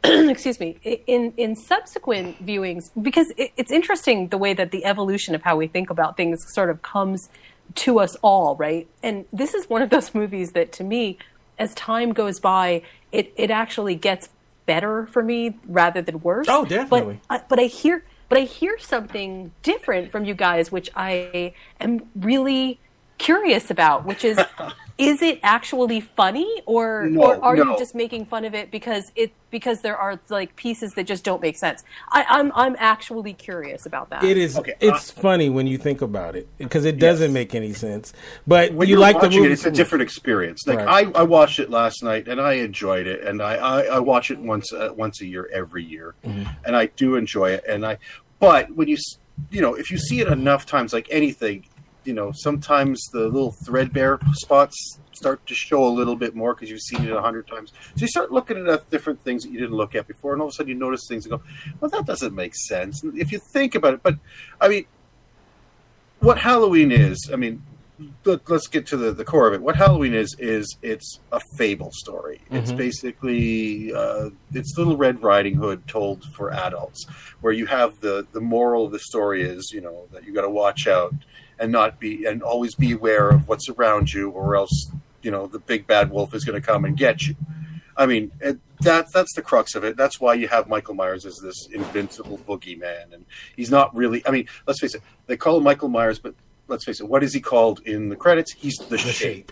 excuse me, in subsequent viewings, because it's interesting the way that the evolution of how we think about things sort of comes to us all, right? And this is one of those movies that, to me, as time goes by, it actually gets better for me rather than worse. Oh, definitely. But I hear something different from you guys, which I am really curious about, which is... Is it actually funny, or are you just making fun of it because there are like pieces that just don't make sense? I'm actually curious about that. It is. Okay. It's funny when you think about it, because it doesn't make any sense. But when you like the movie, it's a different experience. Like, right. I watched it last night and I enjoyed it, and I watch it once a year every year, and I do enjoy it. But when you if you see it enough times, like anything. You know, sometimes the little threadbare spots start to show a little bit more because you've seen it 100 times. So you start looking at different things that you didn't look at before, and all of a sudden you notice things and go, well, that doesn't make sense. And if you think about it, but, I mean, what Halloween is, I mean, let's get to the core of it. What Halloween is it's a fable story. Mm-hmm. It's basically, it's Little Red Riding Hood told for adults, where you have the moral of the story is, you know, that you got to watch out and always be aware of what's around you, or else, you know, the big bad wolf is going to come and get you. I mean, that's the crux of it. That's why you have Michael Myers as this invincible boogeyman, and he's not really. I mean, let's face it. They call him Michael Myers, but let's face it. What is he called in the credits? He's the Shape.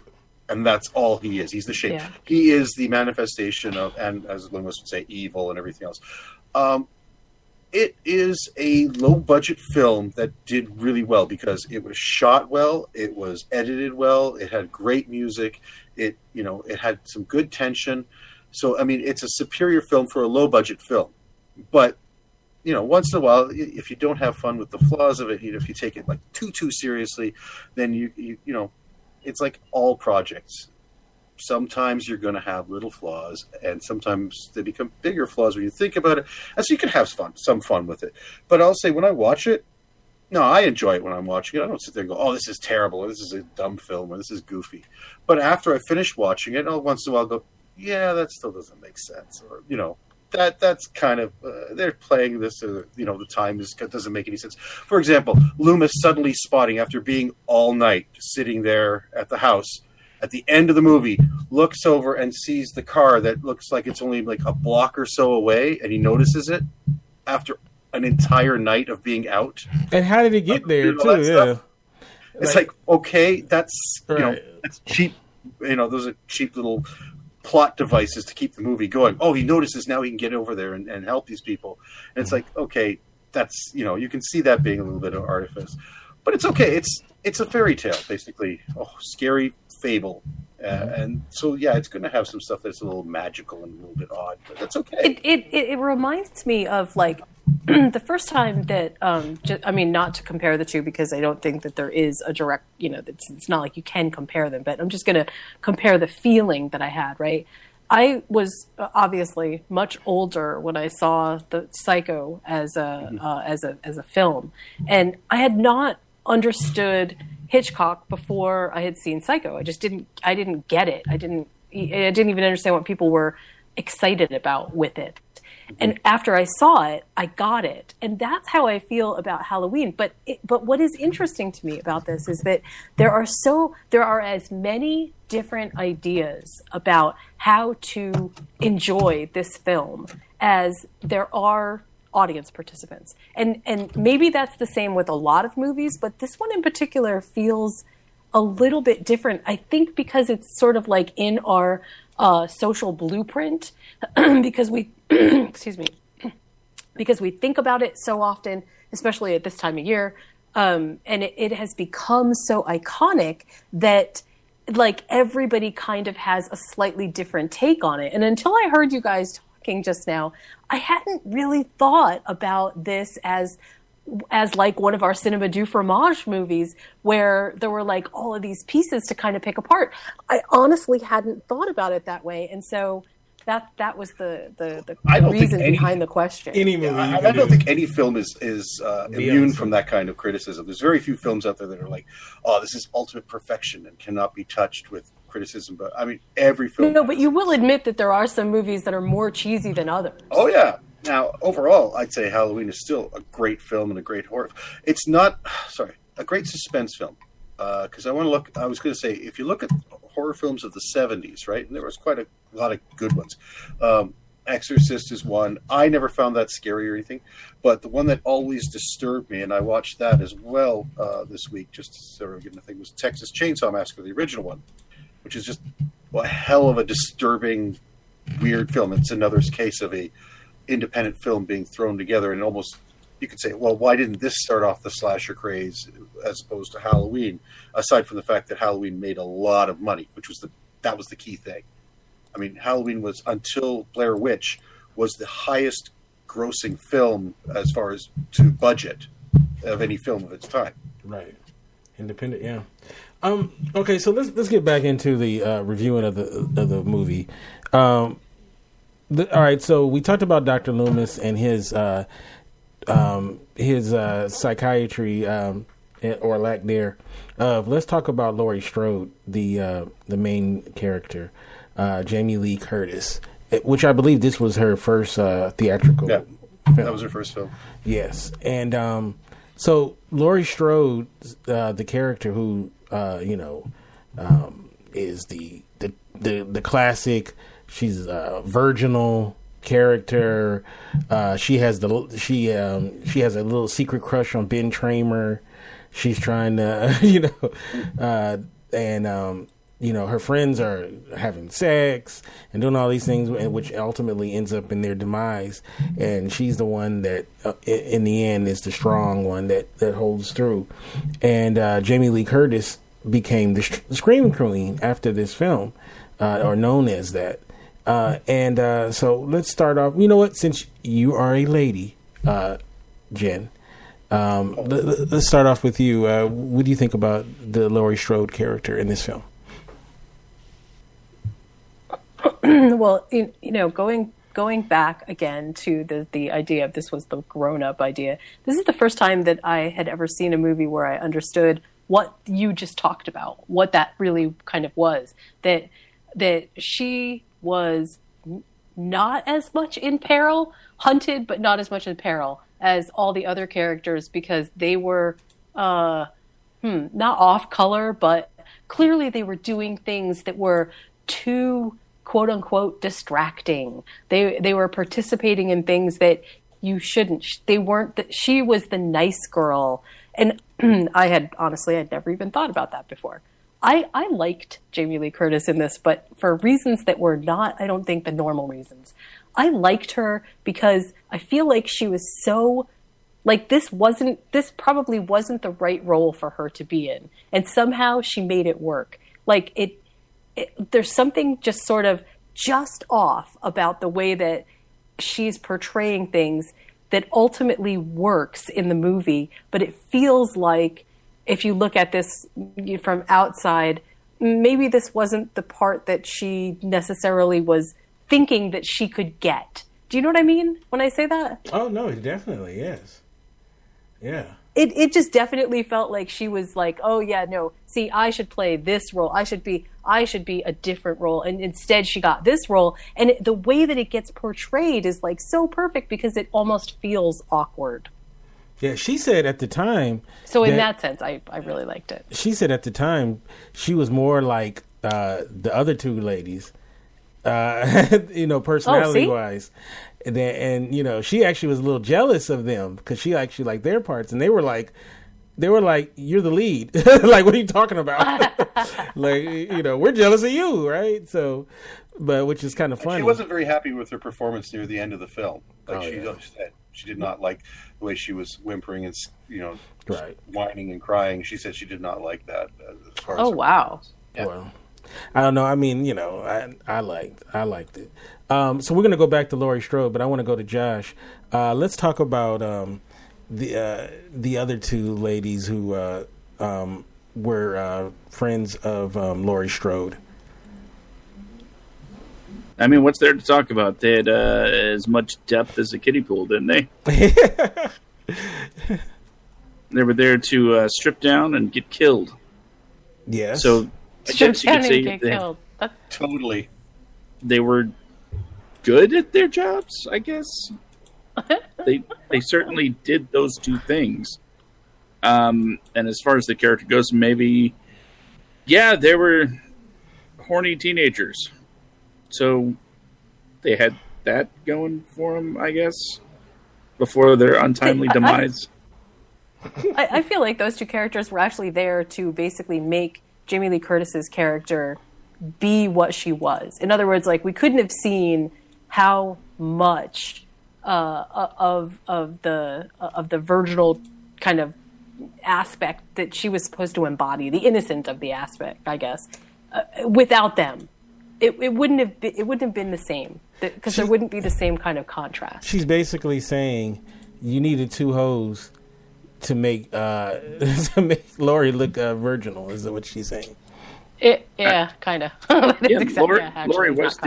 And that's all he is. He's the shape. Yeah. He is the manifestation of, and as Loomis would say, evil and everything else. It is a low-budget film that did really well because it was shot well, it was edited well, it had great music, it, you know, it had some good tension. So, I mean, it's a superior film for a low-budget film. But, you know, once in a while, if you don't have fun with the flaws of it, if you take it like too seriously, then you know, it's like all projects. Sometimes you're going to have little flaws, and sometimes they become bigger flaws when you think about it. And so you can have some fun with it. But I'll say when I watch it, no, I enjoy it when I'm watching it. I don't sit there and go, oh, this is terrible, or this is a dumb film, or this is goofy. But after I finish watching it, I'll once in a while go, yeah, that still doesn't make sense. Or, you know, that's kind of, they're playing this, you know, the time doesn't make any sense. For example, Loomis suddenly spotting after being all night sitting there at the house, at the end of the movie, looks over and sees the car that looks like it's only like a block or so away, and he notices it after an entire night of being out. And how did he get there, too? Yeah, stuff. It's like, okay, that's right. You know, that's cheap. You know, those are cheap little plot devices to keep the movie going. Oh, he notices now he can get over there and help these people. And it's like, okay, that's, you know, you can see that being a little bit of artifice, but it's okay. It's a fairy tale, basically. Oh, scary fable. And so, yeah, it's going to have some stuff that's a little magical and a little bit odd, but that's okay. It reminds me of, like, the first time that, I mean, not to compare the two because I don't think that there is a direct, you know, it's not like you can compare them, but I'm just going to compare the feeling that I had, right? I was obviously much older when I saw the Psycho as a film, and I had not understood Hitchcock before I had seen Psycho. I didn't get it. I didn't even understand what people were excited about with it. And after I saw it, I got it. And that's how I feel about Halloween. But what is interesting to me about this is that there are as many different ideas about how to enjoy this film as there are audience participants. And maybe that's the same with a lot of movies, but this one in particular feels a little bit different, I think, because it's sort of like in our social blueprint, because we excuse me, because we think about it so often, especially at this time of year, and it has become so iconic that, like, everybody kind of has a slightly different take on it. And until I heard you guys talking just now, I hadn't really thought about this as like one of our Cinema du Fromage movies where there were like all of these pieces to kind of pick apart. I honestly hadn't thought about it that way. And so that was the reason behind the question. Any movie. Yeah, I don't think any film is immune from that kind of criticism. There's very few films out there that are like, oh, this is ultimate perfection and cannot be touched with criticism, but I mean, every film. No, but you will admit that there are some movies that are more cheesy than others. Oh, yeah. Now, overall, I'd say Halloween is still a great film and a great horror. It's not, sorry, a great suspense film. Because I was going to say, if you look at horror films of the 70s, right, and there was quite a lot of good ones. Exorcist is one. I never found that scary or anything, but the one that always disturbed me, and I watched that as well this week, just to sort of get into the thing, was Texas Chainsaw Massacre, the original one, which is just a hell of a disturbing, weird film. It's another case of a independent film being thrown together, and almost you could say, well, why didn't this start off the slasher craze as opposed to Halloween? Aside from the fact that Halloween made a lot of money, which was the key thing. I mean, Halloween was, until Blair Witch, was the highest grossing film as far as to budget of any film of its time. Right. Independent, yeah. Okay, so let's get back into the reviewing of the movie. All right, so we talked about Dr. Loomis and his psychiatry or lack there. Let's talk about Laurie Strode, the main character, Jamie Lee Curtis, which I believe this was her first theatrical. Yeah, film. That was her first film. Yes, and so Laurie Strode, the character who is the classic. She's a virginal character. She has a little secret crush on Ben Tramer. She's trying to, you know, her friends are having sex and doing all these things, which ultimately ends up in their demise. And she's the one that, in the end, is the strong one that holds through. And Jamie Lee Curtis became the Scream Queen after this film, or known as that. So let's start off. You know what? Since you are a lady, Jen, let's start off with you. What do you think about the Laurie Strode character in this film? Well, you know, going back again to the idea of this was the grown-up idea. This is the first time that I had ever seen a movie where I understood what you just talked about, what that really kind of was, that she was not as much in peril, hunted, but not as much in peril as all the other characters, because they were not off color, but clearly they were doing things that were too, quote unquote, distracting. They were participating in things that you shouldn't. They weren't. She was the nice girl, and I'd never even thought about that before. I liked Jamie Lee Curtis in this, but for reasons that were not, I don't think, the normal reasons. I liked her because I feel like she was so, like, this probably wasn't the right role for her to be in. And somehow she made it work. Like, it there's something just sort of just off about the way that she's portraying things that ultimately works in the movie, but it feels like, if you look at this from outside, maybe this wasn't the part that she necessarily was thinking that she could get. Do you know what I mean when I say that? Oh, no, it definitely is. Yeah. It just definitely felt like she was like, oh, yeah, no, see, I should play this role. I should be a different role. And instead she got this role. And the way that it gets portrayed is like so perfect because it almost feels awkward. Yeah, she said at the time... So in that sense, I really liked it. She said at the time, she was more like the other two ladies, you know, personality-wise. Oh, and, you know, she actually was a little jealous of them because she actually liked their parts. And they were like, you're the lead. Like, what are you talking about? Like, you know, we're jealous of you, right? So, but which is kind of funny. She wasn't very happy with her performance near the end of the film. Like, she said. She did not like the way she was whimpering and, you know, whining and crying. She said she did not like that. Wow. Yeah. Well, I don't know. I mean, you know, I liked it. So we're going to go back to Laurie Strode, but I want to go to Josh. Let's talk about the other two ladies who were friends of Laurie Strode. I mean, what's there to talk about? They had as much depth as a kiddie pool, didn't they? They were there to strip down and get killed. Yes. So strip down and get killed. Totally. They were good at their jobs, I guess. They certainly did those two things. And as far as the character goes, maybe, yeah, they were horny teenagers. So they had that going for them, I guess, before their untimely demise. I feel like those two characters were actually there to basically make Jamie Lee Curtis's character be what she was. In other words, like, we couldn't have seen how much of the virginal kind of aspect that she was supposed to embody, the innocent of the aspect, I guess, without them. It wouldn't have been the same, because there wouldn't be the same kind of contrast. She's basically saying you needed two hoes to make Laurie look virginal. Is that what she's saying? Kind of. Yeah, exactly. Laurie was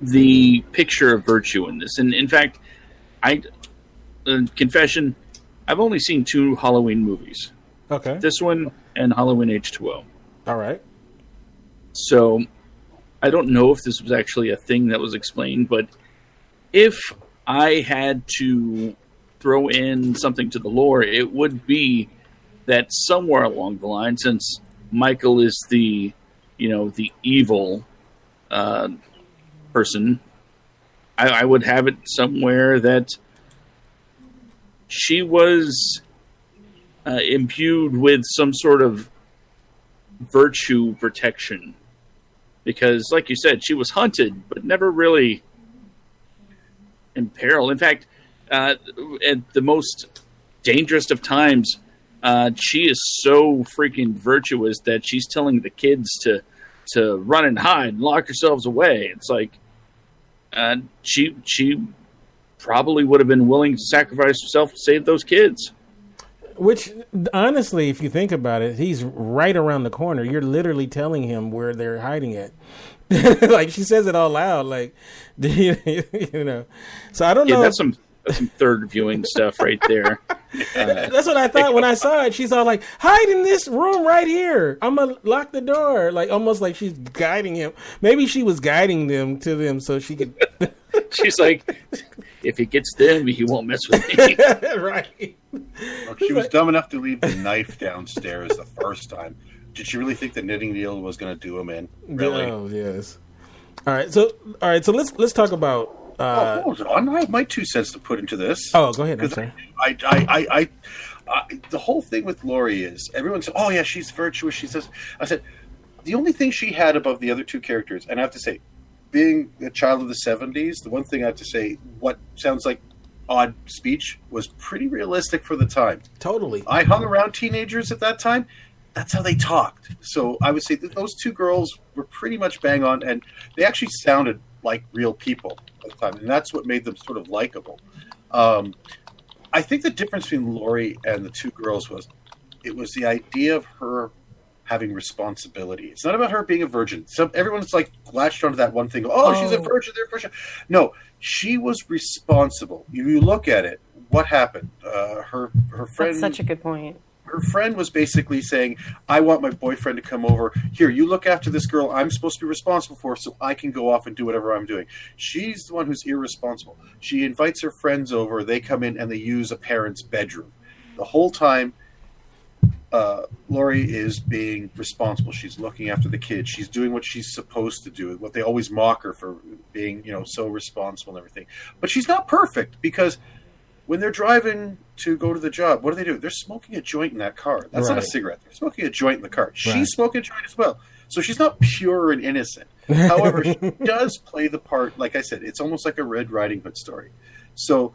the picture of virtue in this, and in fact, confession, I've only seen two Halloween movies. Okay, this one and Halloween H2O. All right. So, I don't know if this was actually a thing that was explained, but if I had to throw in something to the lore, it would be that somewhere along the line, since Michael is the, you know, the evil person, I would have it somewhere that she was imbued with some sort of virtue protection. Because, like you said, she was hunted, but never really in peril. In fact, at the most dangerous of times, she is so freaking virtuous that she's telling the kids to run and hide and lock yourselves away. It's like she probably would have been willing to sacrifice herself to save those kids. Which, honestly, if you think about it, he's right around the corner. You're literally telling him where they're hiding at. Like, she says it all loud. Like, you know. So I don't know. That's some third viewing stuff right there. That's what I thought when I saw it. She's all like, hide in this room right here. I'm going to lock the door. Like, almost like she's guiding him. Maybe she was guiding them to them so she could. She's like, if he gets them, he won't mess with me. Right. Look, she was dumb enough to leave the knife downstairs the first time. Did she really think the knitting needle was going to do him in? Really? Oh, yes. All right. So let's talk about. Hold on. I have my 2 cents to put into this. Oh, go ahead. I'm sorry. The whole thing with Laurie is everyone says, "Oh yeah, she's virtuous." She says, "I said the only thing she had above the other two characters," and I have to say, being a child of the 70s, the one thing I have to say, what sounds like odd speech was pretty realistic for the time. Totally. I hung around teenagers at that time. That's how they talked. So I would say that those two girls were pretty much bang on, and they actually sounded like real people at the time, and that's what made them sort of likable. I think the difference between Laurie and the two girls was it was the idea of her having responsibility. It's not about her being a virgin. Everyone's like latched onto that one thing. Oh, she's a virgin. They're a virgin. No, she was responsible. If you look at it, what happened? Her friend. That's such a good point. Her friend was basically saying, "I want my boyfriend to come over. Here, you look after this girl. I'm supposed to be responsible for, so I can go off and do whatever I'm doing." She's the one who's irresponsible. She invites her friends over. They come in and they use a parent's bedroom. The whole time. Laurie is being responsible. She's looking after the kids. She's doing what she's supposed to do. What they always mock her for being, so responsible and everything. But she's not perfect, because when they're driving to go to the job, what do? They're smoking a joint in that car. That's right. Not a cigarette. They're smoking a joint in the car. Right. She's smoking a joint as well. So she's not pure and innocent. However, she does play the part. Like I said, it's almost like a Red Riding Hood story. So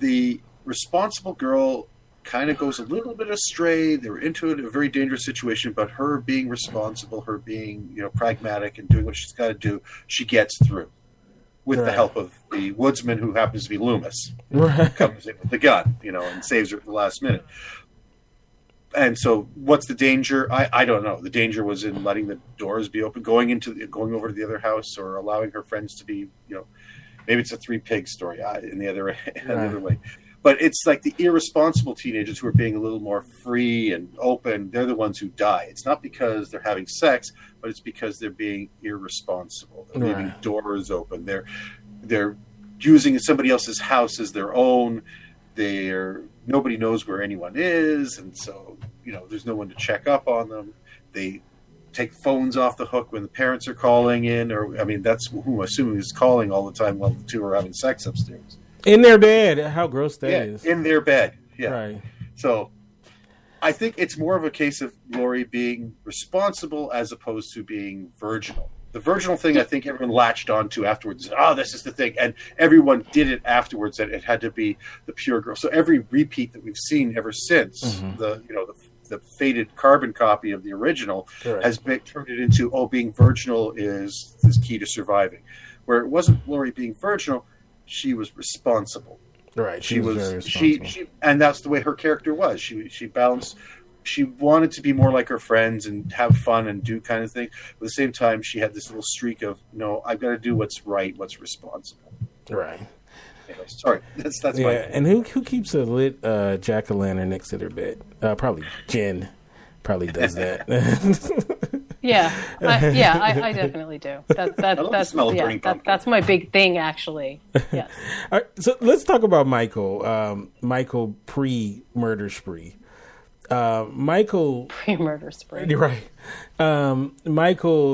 the responsible girl kind of goes a little bit astray. They were into a very dangerous situation, but her being responsible, her being pragmatic and doing what she's got to do, she gets through with the help of the woodsman, who happens to be Loomis, who comes in with the gun, and saves her at the last minute. And so, what's the danger? I don't know. The danger was in letting the doors be open, going over to the other house, or allowing her friends to be, maybe it's a three pig story in the other way. But it's like the irresponsible teenagers who are being a little more free and open. They're the ones who die. It's not because they're having sex, but it's because they're being irresponsible. They're leaving doors open. They're using somebody else's house as their own. Nobody knows where anyone is, and so there's no one to check up on them. They take phones off the hook when the parents are calling in, that's who I'm assuming is calling all the time while the two are having sex upstairs. In their bed. How gross that is. In their bed. Yeah. Right. So I think it's more of a case of Laurie being responsible as opposed to being virginal. The virginal thing, I think everyone latched onto afterwards. Oh, this is the thing. And everyone did it afterwards, that it had to be the pure girl. So every repeat that we've seen ever since, the faded carbon copy of the original has been turned it into, being virginal is this key to surviving. Where it wasn't Laurie being virginal. She was responsible, right? She was, and that's the way her character was. She balanced. She wanted to be more like her friends and have fun and do kind of thing. But at the same time, she had this little streak of, no, I've got to do what's right, what's responsible. Right. Anyway, sorry, that's my opinion. And who keeps a lit jack-o'-lantern next to their bed? Probably Jen. Probably does that. I definitely do. That's my big thing, actually. Yes. All right, so let's talk about Michael. Michael pre-murder spree. Right. Michael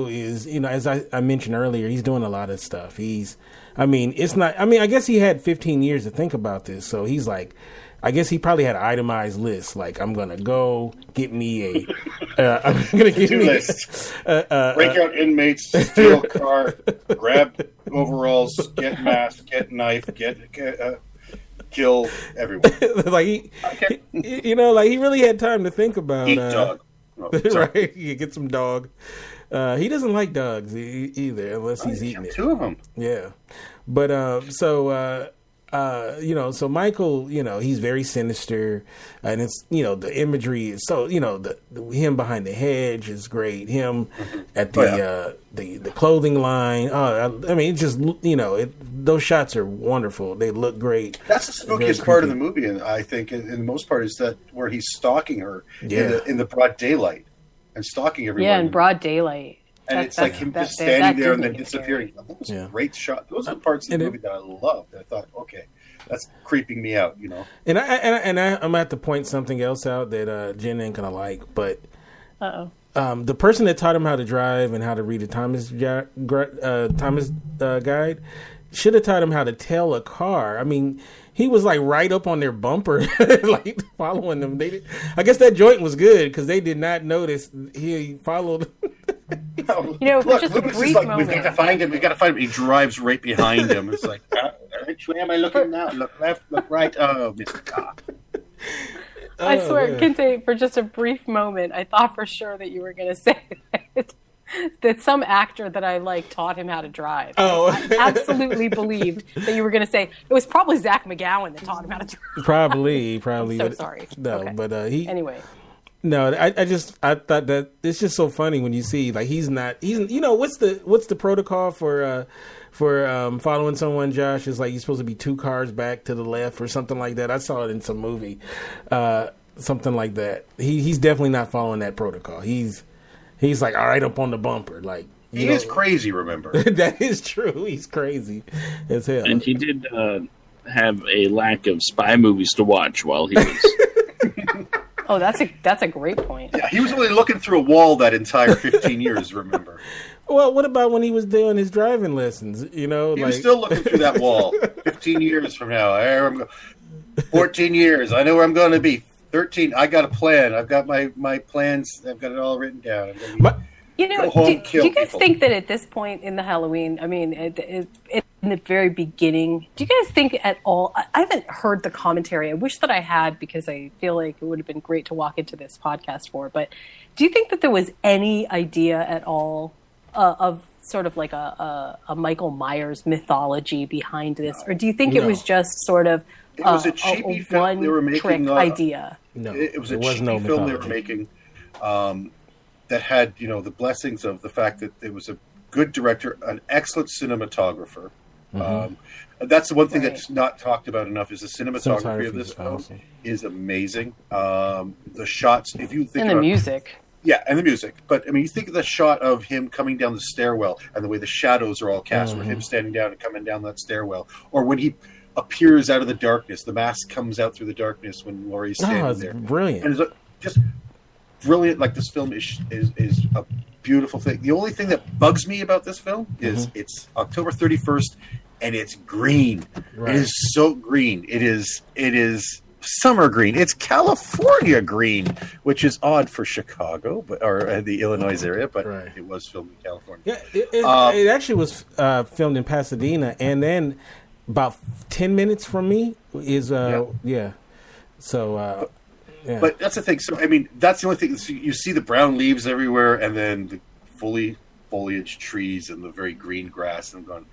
is, as I mentioned earlier, he's doing a lot of stuff. I guess he had 15 years to think about this, so he's like, I guess he probably had an itemized list. Like, I'm gonna go get me a. I'm gonna get me list. Break out inmates, steal a car, grab overalls, get mask, get knife, get kill everyone. Like he, you know, like he really had time to think about. Eat dog, right? You get some dog. He doesn't like dogs either, unless he's eating it. Two of them. Yeah, but so Michael, you know, he's very sinister, and it's, you know, the imagery is so, you know, him behind the hedge is great. Him at the clothing line. I mean, it just, you know, those shots are wonderful. They look great. That's the spookiest part of the movie, and I think, in the most part, is that where he's stalking her in the broad daylight and stalking everyone. Yeah, in broad daylight. And it's like him just standing there and then disappearing. That was a great shot. Those are the parts of the movie that I loved. I thought, okay, that's creeping me out, you know. And I'm going to have to point something else out that Jen ain't going to like, but the person that taught him how to drive and how to read a Thomas guide should have taught him how to tail a car. I mean, he was like right up on their bumper, like following them. I guess that joint was good because they did not notice he followed. No, you know, look, just Loomis is like, we've got to find him. We've got to find him. He drives right behind him. It's like, which way am I looking now? Look left, look right. Oh, Mr. Cobb. I swear, Kente, for just a brief moment, I thought for sure that you were going to say that some actor that I like taught him how to drive. Oh, I absolutely believed that you were going to say it was probably Zach McGowan that taught him how to drive. Probably. I'm so sorry. No, okay. But he anyway. No, I thought that it's just so funny when you see, like, he's you know, what's the protocol for following someone, Josh? It's like you're supposed to be two cars back to the left or something like that. I saw it in some movie, something like that. He's definitely not following that protocol. He's like, all right, up on the bumper. Like, he is crazy, remember? That is true. He's crazy as hell. And he did have a lack of spy movies to watch while he was... Oh, that's a great point. Yeah, he was only looking through a wall that entire 15 years, remember? Well, what about when he was doing his driving lessons, you know? He was still looking through that wall 15 years from now. 14 years, I know where I'm going to be. 13, I got a plan. I've got my plans. I've got it all written down. I'm going to go home, do you guys think that at this point in the Halloween, I mean, in the very beginning, do you guys think at all? I haven't heard the commentary. I wish that I had, because I feel like it would have been great to walk into this podcast for. But do you think that there was any idea at all of sort of like a Michael Myers mythology behind this? Or do you think it was just sort of it was a cheapy film they were making, idea? No, it was a cheapy film they were making that had, you know, the blessings of the fact that there was a good director, an excellent cinematographer. That's the one thing that's not talked about enough is the cinematography of this film is amazing. The shots, if you think and the music. Yeah, and the music. But I mean, you think of the shot of him coming down the stairwell and the way the shadows are all cast with him standing down and coming down that stairwell, or when he appears out of the darkness, the mask comes out through the darkness when Laurie's standing there. Brilliant. And it's just brilliant. Like, this film is a beautiful thing. The only thing that bugs me about this film is it's October 31st. And it's green. Right. It is so green. It is summer green. It's California green, which is odd for Chicago or the Illinois area, but it was filmed in California. Yeah, it actually was filmed in Pasadena, and then about 10 minutes from me is So but that's the thing. So I mean, that's the only thing. So you see the brown leaves everywhere, and then the fully foliage trees and the very green grass, and I'm going,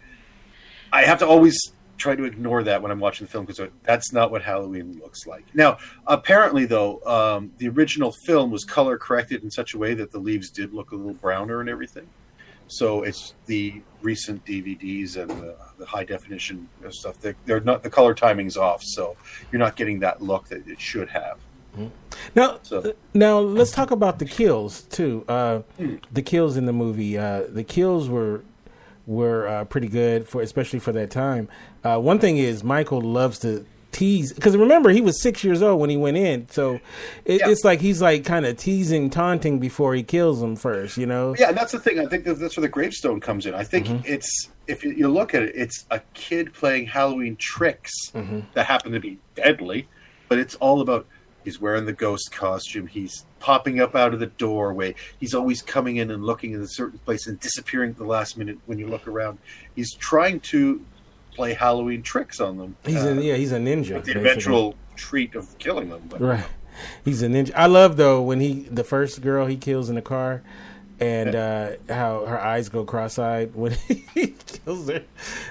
I have to always try to ignore that when I'm watching the film, because that's not what Halloween looks like. Now, apparently, though, the original film was color corrected in such a way that the leaves did look a little browner and everything. So it's the recent DVDs and the high definition stuff. They're not, the color timing's off, so you're not getting that look that it should have. Mm-hmm. Now let's talk about the kills too. The kills in the movie. The kills were pretty good, especially for that time. One thing is Michael loves to tease, because remember, he was 6 years old when he went in, so it's like he's like kind of teasing, taunting before he kills him first, you know? Yeah, and that's the thing. I think that's where the gravestone comes in. I think it's, if you look at it, it's a kid playing Halloween tricks that happen to be deadly. But it's all about he's wearing the ghost costume. He's popping up out of the doorway. He's always coming in and looking in a certain place and disappearing at the last minute when you look around. He's trying to play Halloween tricks on them. He's a ninja. With the eventual treat of killing them. But. Right. He's a ninja. I love, though, when the first girl he kills in the car and how her eyes go cross-eyed when he kills her.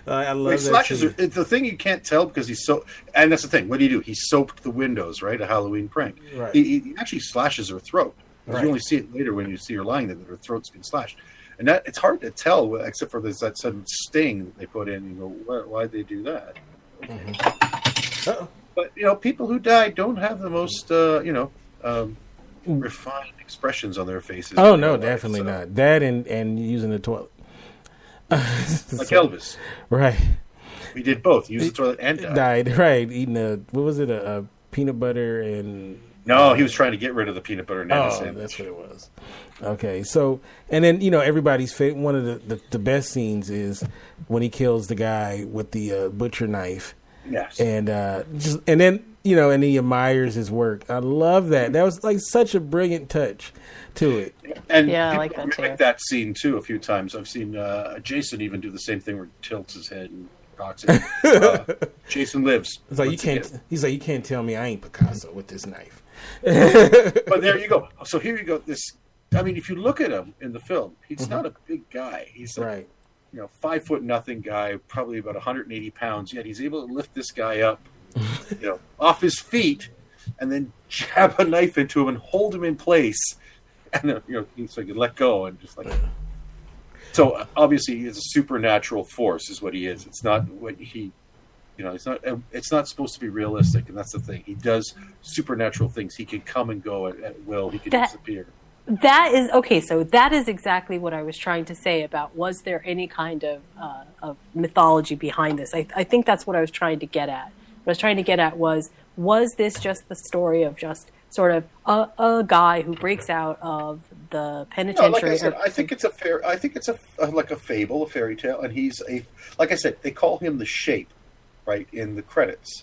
I love that. He slashes her. It's the thing you can't tell because he's so... And that's the thing. What do you do? He soaped the windows, right? A Halloween prank. Right. He actually slashes her throat. Right. You only see it later when you see her lying there that her throat's been slashed. And that it's hard to tell, except for there's that sudden sting that they put in. You go, why'd they do that? Mm-hmm. Uh-oh. But, you know, people who die don't have the most, refined expressions on their faces. Oh, no, definitely not. That and using the toilet. Like Elvis. Right. We did both. Used the toilet and died. Right. Eating a peanut butter and... No, he was trying to get rid of the peanut butter and sandwich. That's what it was. Okay, so and then everybody's favorite. One of the best scenes is when he kills the guy with the butcher knife. Yes, and then he admires his work. I love that. That was like such a brilliant touch to it. And yeah, I like that too. That scene too a few times. I've seen Jason even do the same thing where he tilts his head and. Jason lives. It's like, he's like, you can't tell me I ain't Picasso with this knife. But there you go. So here you go. If you look at him in the film, he's not a big guy. He's like, 5 foot nothing guy, probably about 180 pounds. Yet he's able to lift this guy up, off his feet, and then jab a knife into him and hold him in place, and so he can let go and just like. So obviously, he's a supernatural force, is what he is. It's not what he, it's not supposed to be realistic, and that's the thing. He does supernatural things. He can come and go at will. He can disappear. That is okay. So that is exactly what I was trying to say about was there any kind of mythology behind this? I think that's what I was trying to get at. What I was trying to get at was this just the story of just sort of a guy who breaks out of the penitentiary? Like I said, I think it's a fable, a fairy tale, and like I said, they call him the Shape, right, in the credits.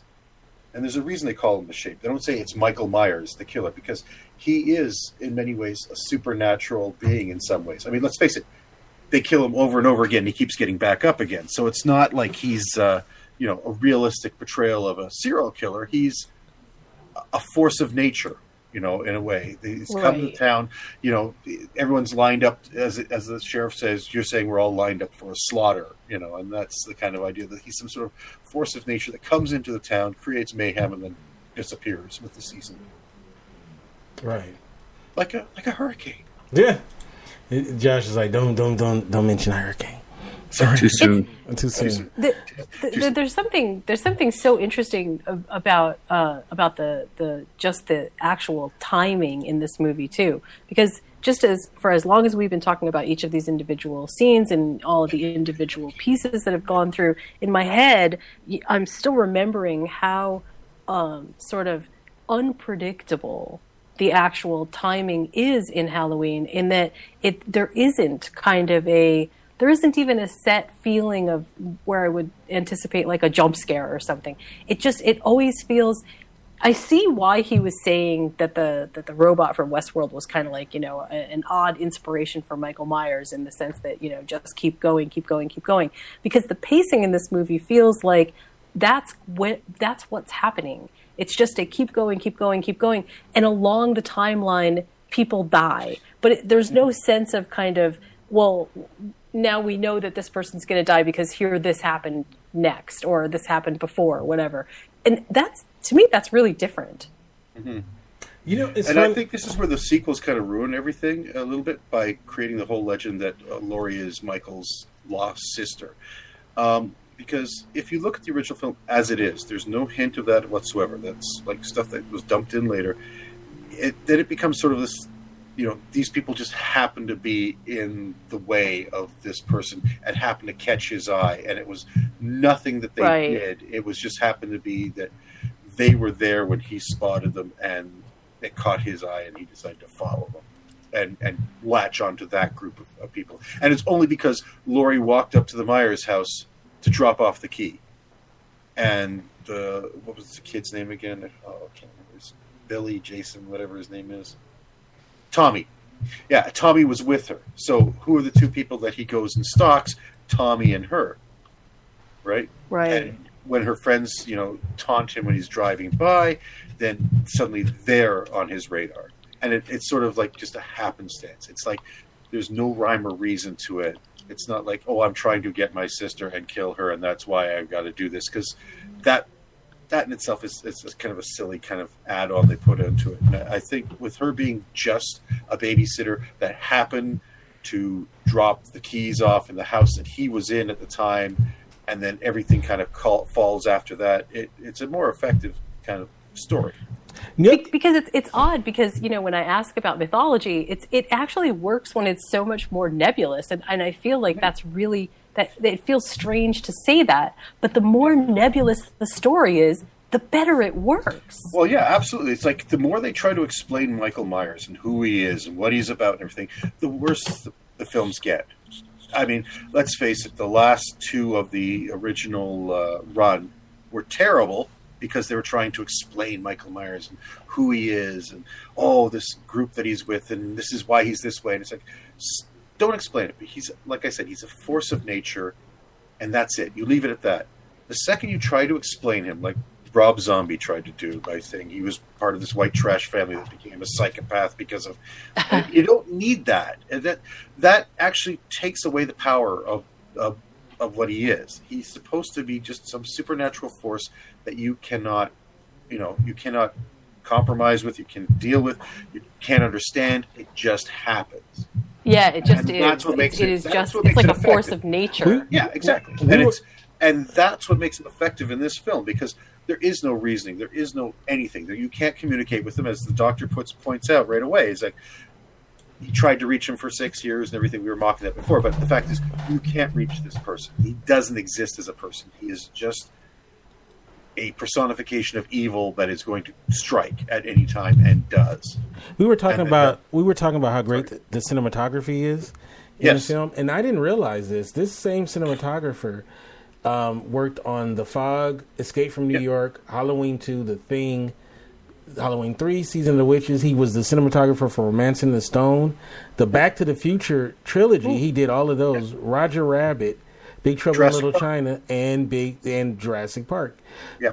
And there's a reason they call him the Shape. They don't say it's Michael Myers, the killer, because he is, in many ways, a supernatural being in some ways. I mean, let's face it, they kill him over and over again, and he keeps getting back up again. So it's not like he's, a realistic portrayal of a serial killer. He's a force of nature, in a way. He's come to town, everyone's lined up, as the sheriff says, you're saying we're all lined up for a slaughter, and that's the kind of idea that he's some sort of force of nature that comes into the town, creates mayhem, and then disappears with the season. Right. Like a hurricane. Yeah. Josh is like, don't mention a hurricane. Sorry. Too soon. Too soon. There's something so interesting about the actual timing in this movie too, because just as long as we've been talking about each of these individual scenes and all of the individual pieces that have gone through in my head, I'm still remembering how sort of unpredictable the actual timing is in Halloween, in that there isn't even a set feeling of where I would anticipate like a jump scare or something. It always feels. I see why he was saying that the robot from Westworld was kind of like, an odd inspiration for Michael Myers, in the sense that, just keep going, because the pacing in this movie feels like that's what's happening. It's just a keep going, and along the timeline people die, but there's no sense of kind of, well, now we know that this person's going to die because here this happened next, or this happened before, whatever. And to me, that's really different. Mm-hmm. I think this is where the sequels kind of ruin everything a little bit by creating the whole legend that Laurie is Michael's lost sister. Because if you look at the original film as it is, there's no hint of that whatsoever. That's like stuff that was dumped in later. Then it becomes sort of this... these people just happen to be in the way of this person and happen to catch his eye. And it was nothing that they did. It was just happened to be that they were there when he spotted them, and it caught his eye, and he decided to follow them and latch onto that group of people. And it's only because Laurie walked up to the Myers house to drop off the key. And the what was the kid's name again? Oh, I can't remember. It's Billy, Jason, whatever his name is. Tommy. Yeah, Tommy was with her. So who are the two people that he goes and stalks? Tommy and her. Right? Right. And when her friends, you know, taunt him when he's driving by, then suddenly they're on his radar. And it's sort of like just a happenstance. It's like there's no rhyme or reason to it. It's not like, oh, I'm trying to get my sister and kill her, and that's why I've got to do this. Because that in itself is kind of a silly kind of add-on they put into it. And I think with her being just a babysitter that happened to drop the keys off in the house that he was in at the time, and then everything kind of falls after that, it's a more effective kind of story. Yep. Because it's odd because, you know, when I ask about mythology, it actually works when it's so much more nebulous. And I feel like that's really, that it feels strange to say that. But the more nebulous the story is, the better it works. Well, yeah, absolutely. It's like the more they try to explain Michael Myers and who he is and what he's about and everything, the worse the films get. I mean, let's face it, the last two of the original run were terrible. Because they were trying to explain Michael Myers and who he is and, oh, this group that he's with and this is why he's this way. And it's like, don't explain it. But he's, like I said, he's a force of nature and that's it. You leave it at that. The second you try to explain him, like Rob Zombie tried to do by saying he was part of this white trash family that became a psychopath because of, you don't need that. And that actually takes away the power of what he is. He's supposed to be just some supernatural force that you cannot compromise with, you can deal with, you can't understand. It just happens. Yeah, it just is. That's what makes it. It's like a force of nature. Yeah, exactly. And that's what makes him effective in this film because there is no reasoning, there is no anything. You can't communicate with him, as the doctor points out right away. He's like, he tried to reach him for 6 years and everything. We were mocking that before. But the fact is, you can't reach this person. He doesn't exist as a person. He is just a personification of evil that is going to strike at any time and does. We were talking about how great the cinematography is in the film. And I didn't realize this. This same cinematographer worked on The Fog, Escape from New York, Halloween 2, The Thing, Halloween 3, Season of the Witches. He was the cinematographer for Romance in the Stone, the Back to the Future trilogy. Ooh. He did all of those. Yeah. Roger Rabbit, Big Trouble in Little China, and Jurassic Park. Yeah,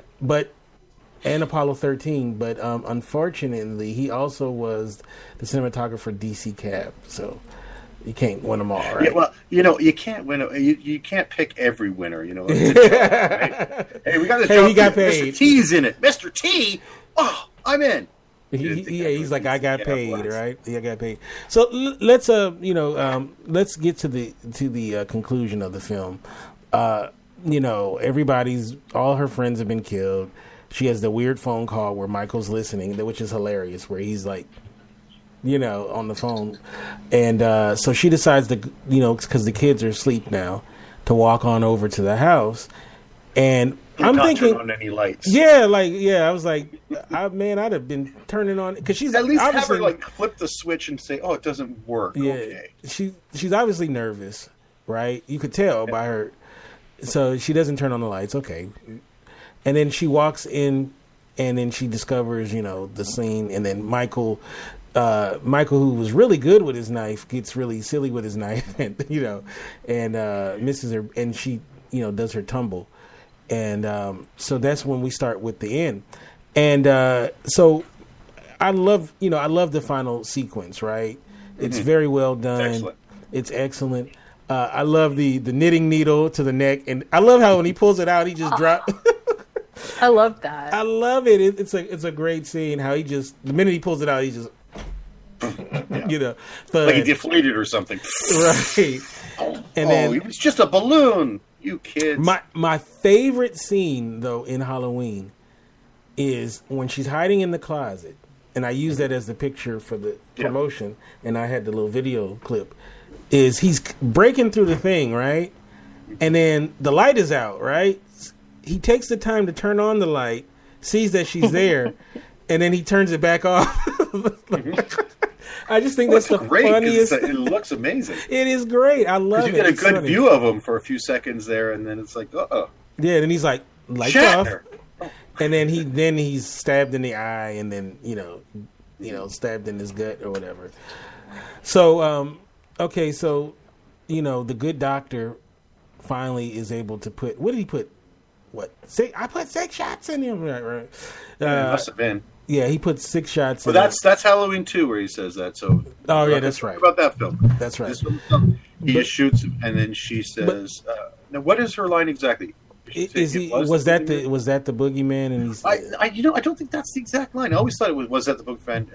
and Apollo 13. But unfortunately, he also was the cinematographer for DC Cab. So you can't win them all, right? Yeah, well, you know, you can't win. You can't pick every winner. You know, it's a joke, right? Hey, we got this. Hey, he got paid. Mr. T's in it. Mr. T. Oh, I'm in. He's like, I got paid, right? Yeah, I got paid. So let's get to the conclusion of the film. You know, all her friends have been killed. She has the weird phone call where Michael's listening, which is hilarious, where he's like, you know, on the phone. And so she decides to, you know, because the kids are asleep now, to walk on over to the house. And I'm thinking, turn on any lights. I was like, I'd have been turning on, because she's at least have her like flip the switch and say, oh, it doesn't work. Yeah, okay. She's obviously nervous, right? You could tell by her. So she doesn't turn on the lights, okay. And then she walks in, and then she discovers, you know, the scene, and then Michael, who was really good with his knife, gets really silly with his knife, and you know, and misses her, and she, you know, does her tumble. And so that's when we start with the end. And so I love the final sequence, right? Mm-hmm. It's very well done. It's excellent. I love the knitting needle to the neck. And I love how when he pulls it out, he just drops. I love that. I love it. It's a great scene how he just, the minute he pulls it out, he just, you know. But, like he deflated or something. Right. Then it was just a balloon. You kids. My favorite scene, though, in Halloween is when she's hiding in the closet. And I use that as the picture for the promotion. And I had the little video clip. Is he's breaking through the thing, right? And then the light is out, right? He takes the time to turn on the light, sees that she's there, and then he turns it back off. I just think that's the great, funniest. It looks amazing. It is great. I love it. You get a good view of him for a few seconds there, and then it's like, uh-oh. Yeah, and he's like, lights off. Oh, And then he's stabbed in the eye, and then you know stabbed in his gut or whatever. So okay, so the good doctor finally is able to put what did he put? What I put 6 shots in him, right? It must have been. Yeah, he put 6 shots. Well, in that's Halloween 2 where he says that. So oh yeah, that's right about that film. That's right. He just shoots him, and then she says, "Now what is her line exactly?" Was that the boogeyman? And he's I don't think that's the exact line. I always thought it was that the boogeyman,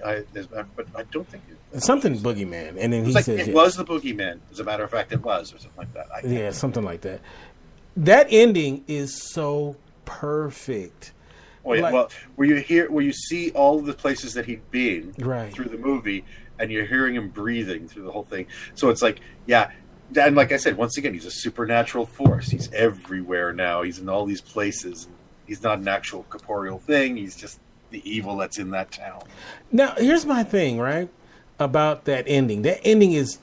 but I don't think it's something boogeyman. And then he says, "It was the boogeyman." As a matter of fact, it was or something like that. Yeah, something like that. That ending is so perfect. Oh yeah, well, where you see all of the places that he'd been through the movie, and you're hearing him breathing through the whole thing. So it's like, yeah. And like I said, once again, he's a supernatural force. He's everywhere now. He's in all these places. He's not an actual corporeal thing. He's just the evil that's in that town. Now, here's my thing, right, about that ending. That ending is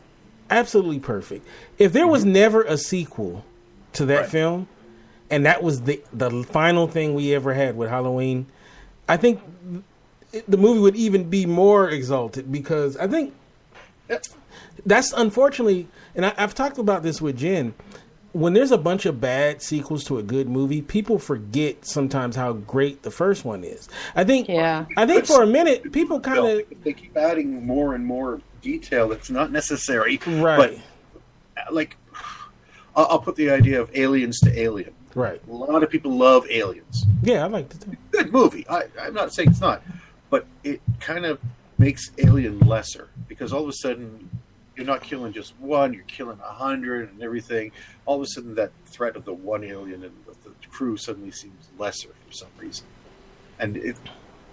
absolutely perfect. If there was never a sequel to that film, and that was the final thing we ever had with Halloween, I think the movie would even be more exalted, because I think... that's unfortunately, and I've talked about this with Jen, when there's a bunch of bad sequels to a good movie, people forget sometimes how great the first one is. I think for a minute, people kind of... They keep adding more and more detail that's not necessary. Right. But, like, I'll put the idea of aliens to alien. Right. A lot of people love Aliens. Yeah, I like it. Good movie. I'm not saying it's not. But it kind of makes Alien lesser, because all of a sudden... you're not killing just one, you're killing 100 and everything. All of a sudden, that threat of the one alien and the crew suddenly seems lesser for some reason. And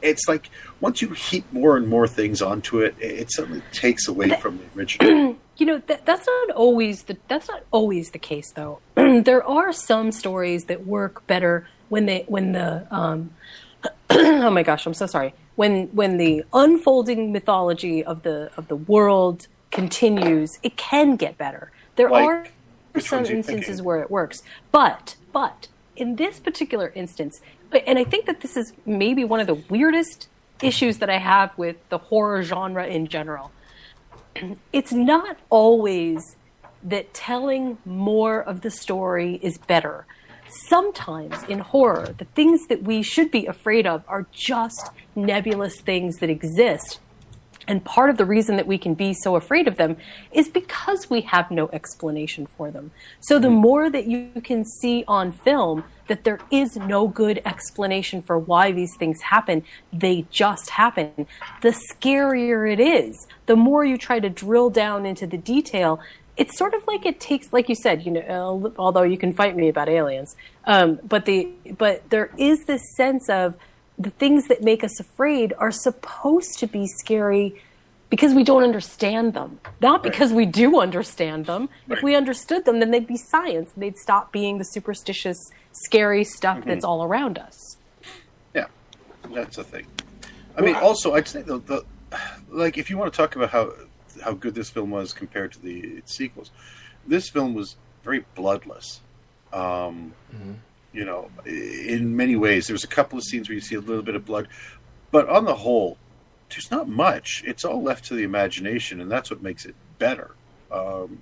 it's like, once you heap more and more things onto it, it suddenly takes away from the original. That's not always the case, though. There are some stories that work better when the oh my gosh, I'm so sorry. When the unfolding mythology of the world continues, it can get better. There are some instances where it works, but in this particular instance, and I think that this is maybe one of the weirdest issues that I have with the horror genre in general, it's not always that telling more of the story is better. Sometimes in horror, the things that we should be afraid of are just nebulous things that exist. And part of the reason that we can be so afraid of them is because we have no explanation for them. So the more that you can see on film that there is no good explanation for why these things happen, they just happen, the scarier it is. The more you try to drill down into the detail, it's sort of like it takes, like you said, although you can fight me about Aliens, but there is this sense of, the things that make us afraid are supposed to be scary because we don't understand them, not because we do understand them. Right. If we understood them, then they'd be science. They'd stop being the superstitious, scary stuff that's all around us. Yeah, that's a thing. I just think like if you want to talk about how good this film was compared to its sequels, this film was very bloodless. In many ways, there's a couple of scenes where you see a little bit of blood, but on the whole, there's not much. It's all left to the imagination, and that's what makes it better.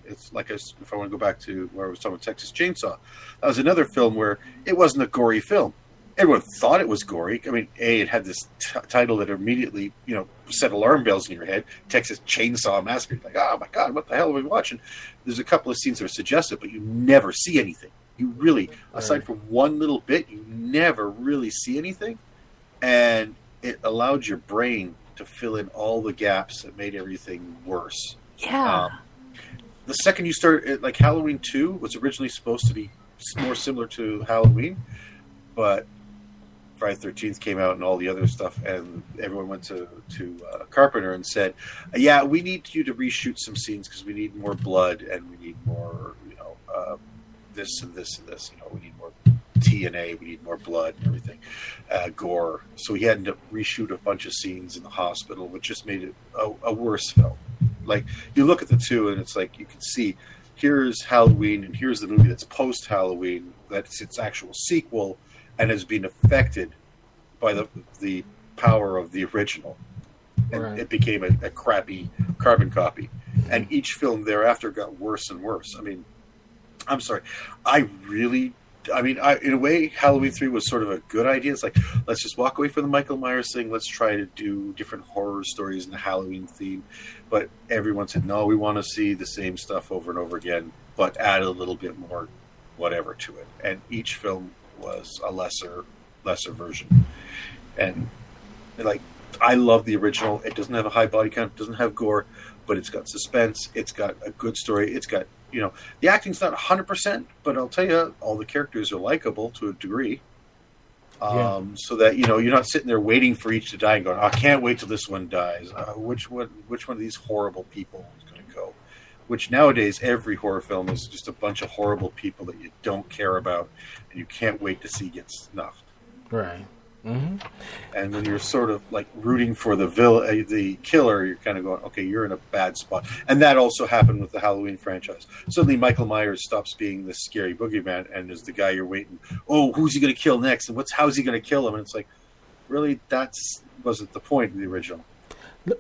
It's like if I want to go back to where I was talking about Texas Chainsaw, that was another film where it wasn't a gory film. Everyone thought it was gory. I mean, it had this title that immediately, set alarm bells in your head, Texas Chainsaw Massacre. Like, oh my God, what the hell are we watching? There's a couple of scenes that are suggestive, but you never see anything. You really, aside from one little bit, you never really see anything. And it allowed your brain to fill in all the gaps that made everything worse. Yeah. The second you start, like Halloween 2 was originally supposed to be more similar to Halloween, but Friday the 13th came out and all the other stuff, and everyone went to Carpenter and said, yeah, we need you to reshoot some scenes because we need more blood and we need more, this and this and this, we need more TNA, we need more blood and everything, gore. So he had to reshoot a bunch of scenes in the hospital, which just made it a worse film. Like, you look at the two and it's like, you can see, here's Halloween and here's the movie that's post-Halloween, that's its actual sequel and has been affected by the power of the original. And right. It became a crappy carbon copy. And each film thereafter got worse and worse. I mean, I'm sorry. In a way, Halloween 3 was sort of a good idea. It's like, let's just walk away from the Michael Myers thing. Let's try to do different horror stories in the Halloween theme. But everyone said, no, we want to see the same stuff over and over again, but add a little bit more whatever to it. And each film was a lesser version. And, like, I love the original. It doesn't have a high body count. It doesn't have gore. But it's got suspense. It's got a good story. It's got... You know, the acting's not 100%, but I'll tell you, all the characters are likable to a degree. So that, you know, you're not sitting there waiting for each to die and going, I can't wait till this one dies. Which one of these horrible people is going to go? Which nowadays, every horror film is just a bunch of horrible people that you don't care about and you can't wait to see get snuffed. Right. Mm-hmm. And when you're sort of like rooting for the killer, you're kind of going, okay, you're in a bad spot. And that also happened with the Halloween franchise. Suddenly Michael Myers stops being this scary boogeyman and is the guy you're waiting, oh, who's he going to kill next? And how's he going to kill him? And it's like, really, that wasn't the point of the original.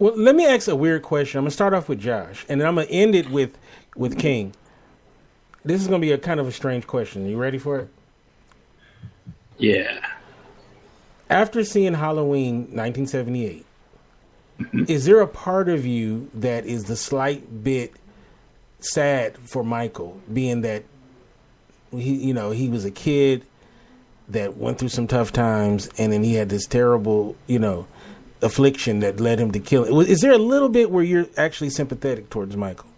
Well, let me ask a weird question. I'm going to start off with Josh, and then I'm going to end it with King. This is going to be a kind of a strange question. Are you ready for it? Yeah. After seeing Halloween 1978, is there a part of you that is the slight bit sad for Michael, being that he was a kid that went through some tough times, and then he had this terrible, affliction that led him to kill? Is there a little bit where you're actually sympathetic towards Michael?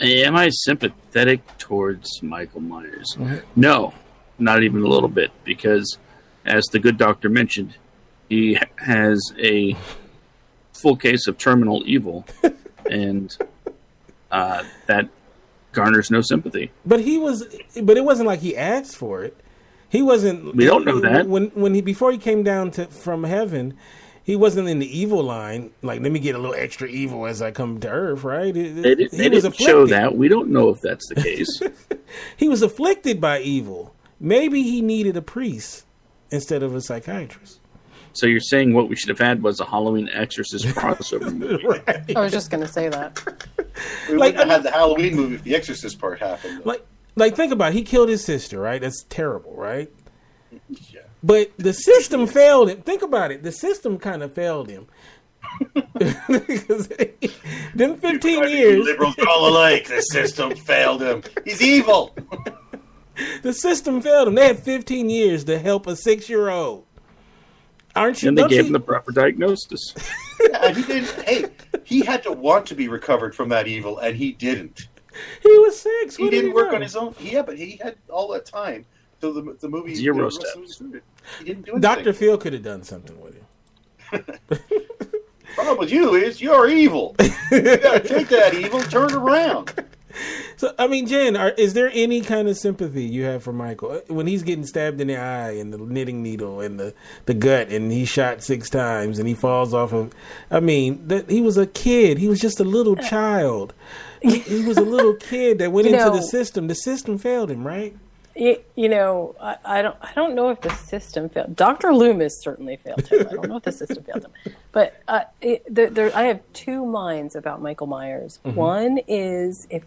Am I sympathetic towards Michael Myers? No, not even a little bit, because as the good doctor mentioned, he has a full case of terminal evil, and that garners no sympathy. But it wasn't like he asked for it. He wasn't. We don't know that when he before he came down from heaven, he wasn't in the evil line. Like, let me get a little extra evil as I come to earth, right? They didn't show that. We don't know if that's the case. He was afflicted by evil. Maybe he needed a priest instead of a psychiatrist. So you're saying what we should have had was a Halloween Exorcist crossover movie. Right. I was just going to say that. We wouldn't have had the Halloween movie if the Exorcist part happened. Like, think about it. He killed his sister, right? That's terrible, right? Yeah. But the system failed him. Think about it. The system kind of failed him. Them 15 years... Liberals all alike. The system failed him. He's evil. The system failed them. They had 15 years to help a 6-year-old. Aren't you? And they gave him the proper diagnosis. And he had to want to be recovered from that evil, and he didn't. He was 6. He didn't work on his own. Yeah, but he had all that time till the movie. Zero steps. He didn't do anything. Dr. Phil could have done something with him. Problem with you is you're evil. You gotta take that evil, turn it around. So, I mean, Jen, is there any kind of sympathy you have for Michael when he's getting stabbed in the eye and the knitting needle and the gut, and he's shot 6 times and he falls off of... I mean, he was a kid. He was just a little child. He was a little kid that went into the system. The system failed him, right? I don't know if the system failed. Dr. Loomis certainly failed him. I don't know if the system failed him. But I have two minds about Michael Myers. Mm-hmm. One is if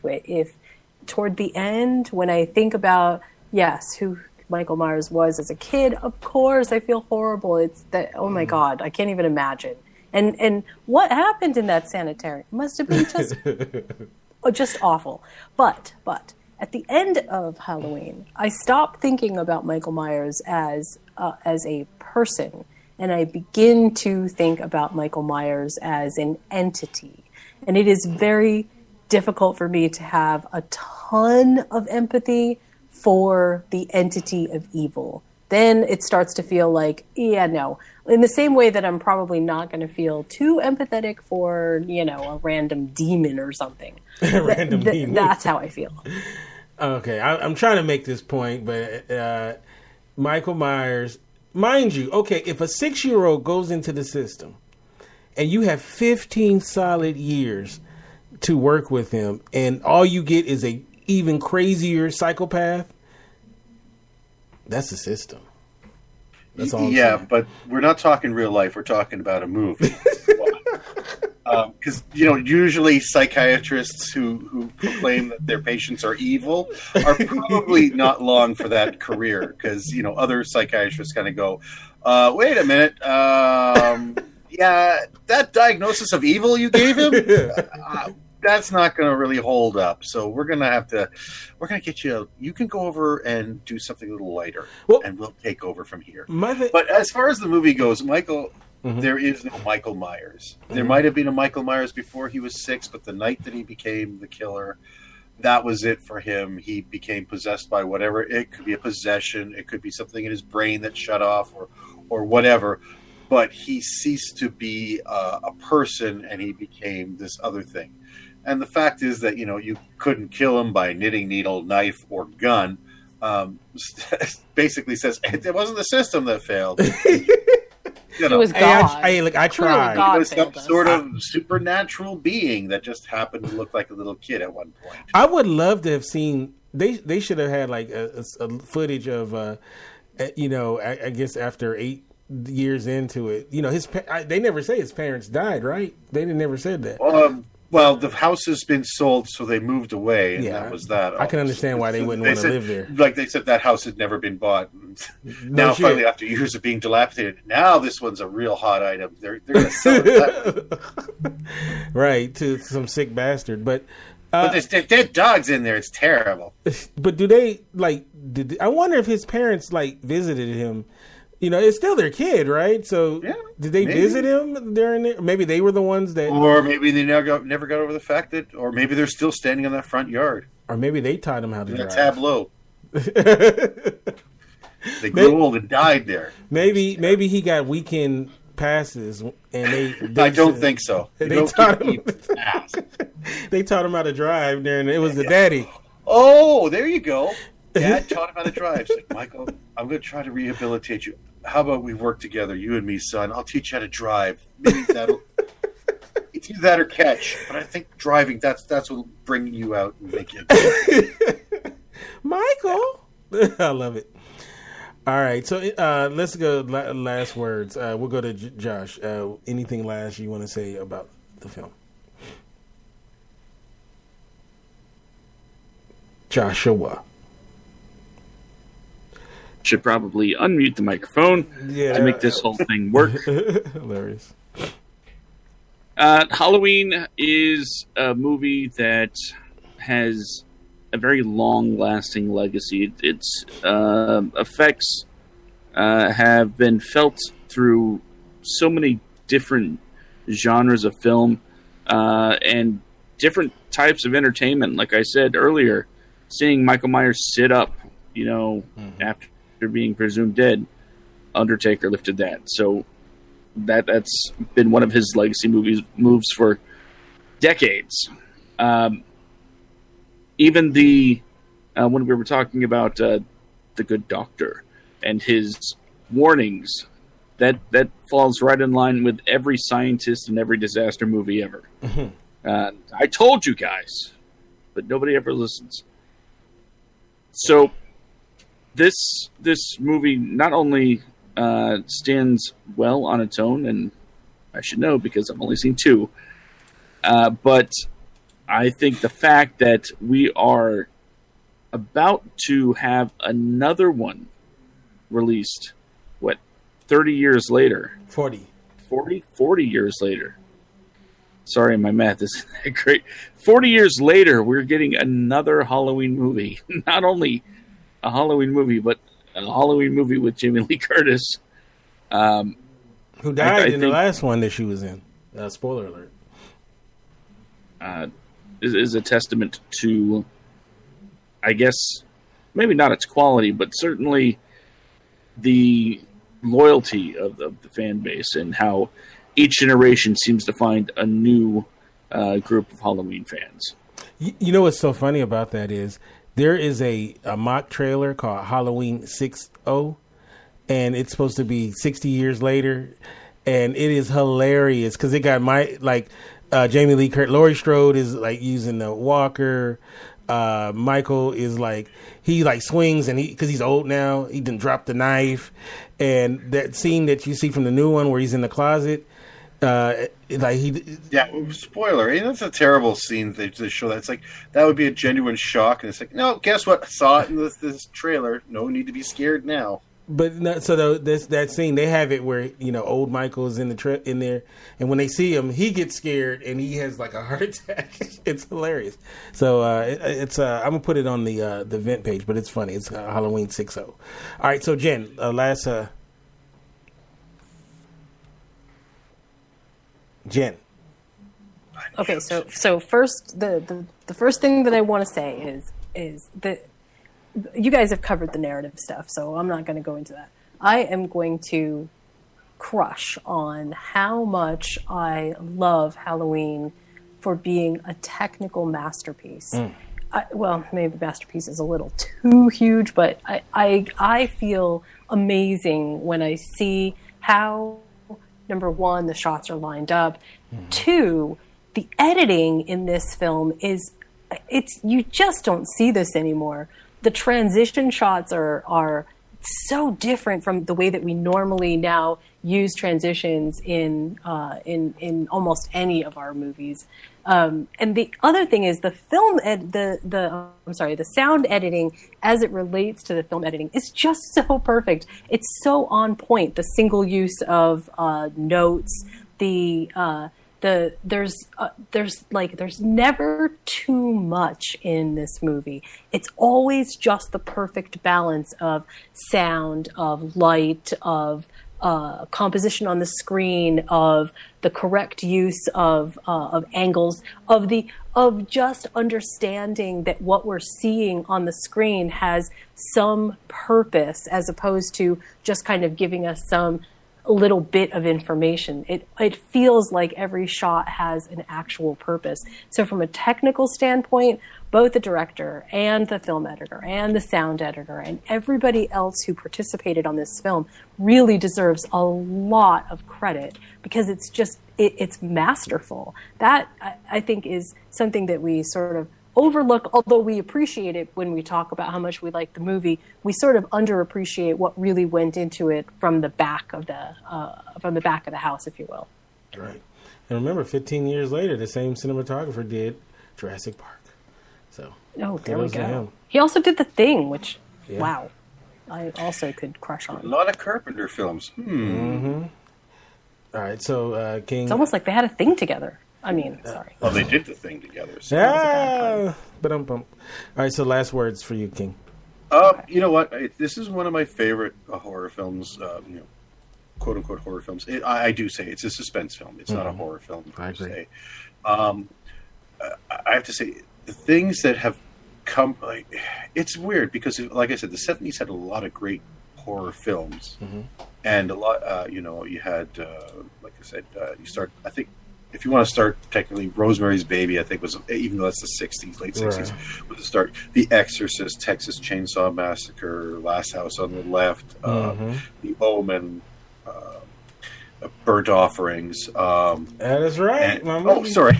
toward the end, when I think about, yes, who Michael Myers was as a kid, of course, I feel horrible. It's that, oh my God, I can't even imagine. And what happened in that sanitarium must have been just awful. But. At the end of Halloween, I stopped thinking about Michael Myers as a person, and I begin to think about Michael Myers as an entity. And it is very difficult for me to have a ton of empathy for the entity of evil. Then it starts to feel like, yeah, no. In the same way that I'm probably not going to feel too empathetic for, a random demon or something. Demon. That's how I feel. Okay, I'm trying to make this point, but Michael Myers, mind you, okay, if a 6-year-old goes into the system and you have 15 solid years to work with him and all you get is a even crazier psychopath, that's the system. That's all. Yeah, but we're not talking real life. We're talking about a movie. Because, you know, usually psychiatrists who claim that their patients are evil are probably not long for that career. Because, you know, other psychiatrists kind of go, wait a minute. Yeah, that diagnosis of evil you gave him, that's not going to really hold up. So we're going to have to, we're going to get you, you can go over and do something a little lighter. Well, and we'll take over from here. But as far as the movie goes, Michael... Mm-hmm. There is no Michael Myers. Mm-hmm. There might have been a Michael Myers before he was 6, but the night that he became the killer, that was it for him. He became possessed by whatever. It could be a possession. It could be something in his brain that shut off or whatever. But he ceased to be a person, and he became this other thing. And the fact is that, you know, you couldn't kill him by knitting needle, knife, or gun. Basically says, it wasn't the system that failed. You know, it was God. I tried. God, it was some sort of supernatural being that just happened to look like a little kid at one point. I would love to have seen. They should have had like a footage of, you know, I guess after 8 years into it, you know, they never say his parents died, right? They never said that. Well, the house has been sold, so they moved away, and that was that. I can understand why they wouldn't want to live there. Like they said, that house had never been bought. Now, finally, after years of being dilapidated, now this one's a real hot item. They're going to sell it. Right, to some sick bastard. But there's dead dogs in there. It's terrible. But do they, like, I wonder if his parents, like, visited him. You know, it's still their kid, right? So, did they visit him during it? Maybe they were the ones that... Or maybe they never got over the fact that... Or maybe they're still standing on that front yard. Or maybe they taught him how to drive. A tableau. They grew old and died there. Maybe he got weekend passes, and they I don't think so. They taught him how to drive during... It was the daddy. Oh, there you go. Dad taught him how to drive. He's like, Michael, I'm going to try to rehabilitate you. How about we work together, you and me, son? I'll teach you how to drive. Maybe that'll... It's either that or catch. But I think driving, that's what'll bring you out and make you... Michael! I love it. All right, so let's go last words. We'll go to Josh. Anything last you want to say about the film? Joshua. Should probably unmute the microphone to make this whole thing work. Hilarious. Halloween is a movie that has a very long-lasting legacy. Its effects have been felt through so many different genres of film and different types of entertainment. Like I said earlier, seeing Michael Myers sit up, you know, after being presumed dead, Undertaker lifted that. So that's been one of his legacy moves for decades. Even the when we were talking about the Good Doctor and his warnings, that falls right in line with every scientist in every disaster movie ever. Mm-hmm. I told you guys, but nobody ever listens. So. This movie not only stands well on its own, and I should know because I've only seen 2, but I think the fact that we are about to have another one released, 30 years later? 40 years later. Sorry, my math isn't that great. 40 years later, we're getting another Halloween movie. Not only... a Halloween movie, but a Halloween movie with Jamie Lee Curtis. Who died in the last one that she was in. Spoiler alert. Is a testament to, I guess, maybe not its quality, but certainly the loyalty of the fan base and how each generation seems to find a new group of Halloween fans. You know what's so funny about that is, there is a mock trailer called Halloween 6-0, and it's supposed to be 60 years later, and it is hilarious because it got Jamie Lee Curtis. Laurie Strode is like using the walker. Michael is like, he like swings, and because he's old now, he didn't drop the knife. And that scene that you see from the new one where he's in the closet, spoiler. And that's a terrible scene they show that. It's like, that would be a genuine shock. And it's like, no, guess what? I saw it in this trailer. No need to be scared now. But no, so that scene, they have it where, you know, old Michael's in there, and when they see him, he gets scared and he has like a heart attack. It's hilarious. So it's I'm gonna put it on the event page, but it's funny. It's Halloween 6-0. All right, so Jen, last Jen. Okay, so first the first thing that I want to say is that. You guys have covered the narrative stuff, so I'm not going to go into that. I am going to crush on how much I love Halloween for being a technical masterpiece. Mm. Well, maybe masterpiece is a little too huge, but I feel amazing when I see how, number one, the shots are lined up. Mm. Two, the editing in this film you just don't see this anymore. The transition shots are so different from the way that we normally now use transitions in almost any of our movies. And the other thing is the sound editing as it relates to the film editing is just so perfect. It's so on point. The single use of notes, there's never too much in this movie. It's always just the perfect balance of sound, of light, of composition on the screen, of the correct use of angles, of just understanding that what we're seeing on the screen has some purpose, as opposed to just kind of giving us some little bit of information. It feels like every shot has an actual purpose. So from a technical standpoint, both the director and the film editor and the sound editor and everybody else who participated on this film really deserves a lot of credit, because it's just, it's masterful. That, I think, is something that we sort of overlook, although we appreciate it when we talk about how much we like the movie. We sort of underappreciate what really went into it from the back of the house, if you will. Right, and remember, 15 years later, the same cinematographer did Jurassic Park. So, there we go. He also did The Thing, which, yeah. Wow, I also could crush on. A lot of Carpenter films. Mm-hmm. All right, so King. It's almost like they had a thing together. I mean, sorry. Well, they did The Thing together. So yeah, but all right. So, last words for you, King. Okay. You know what? This is one of my favorite horror films. You know, quote unquote horror films. I do say it's a suspense film. It's not a horror film per se. I have to say, the things that have come. Like, it's weird because, like I said, the '70s had a lot of great horror films, and a lot. You know, you had, like I said, you start. I think. If you want to start technically, Rosemary's Baby, I think, was, even though that's the 60s, late 60s, right, was the start. The Exorcist, Texas Chainsaw Massacre, Last House on the Left, The Omen, Burnt Offerings. That is right. My movie. Oh, sorry,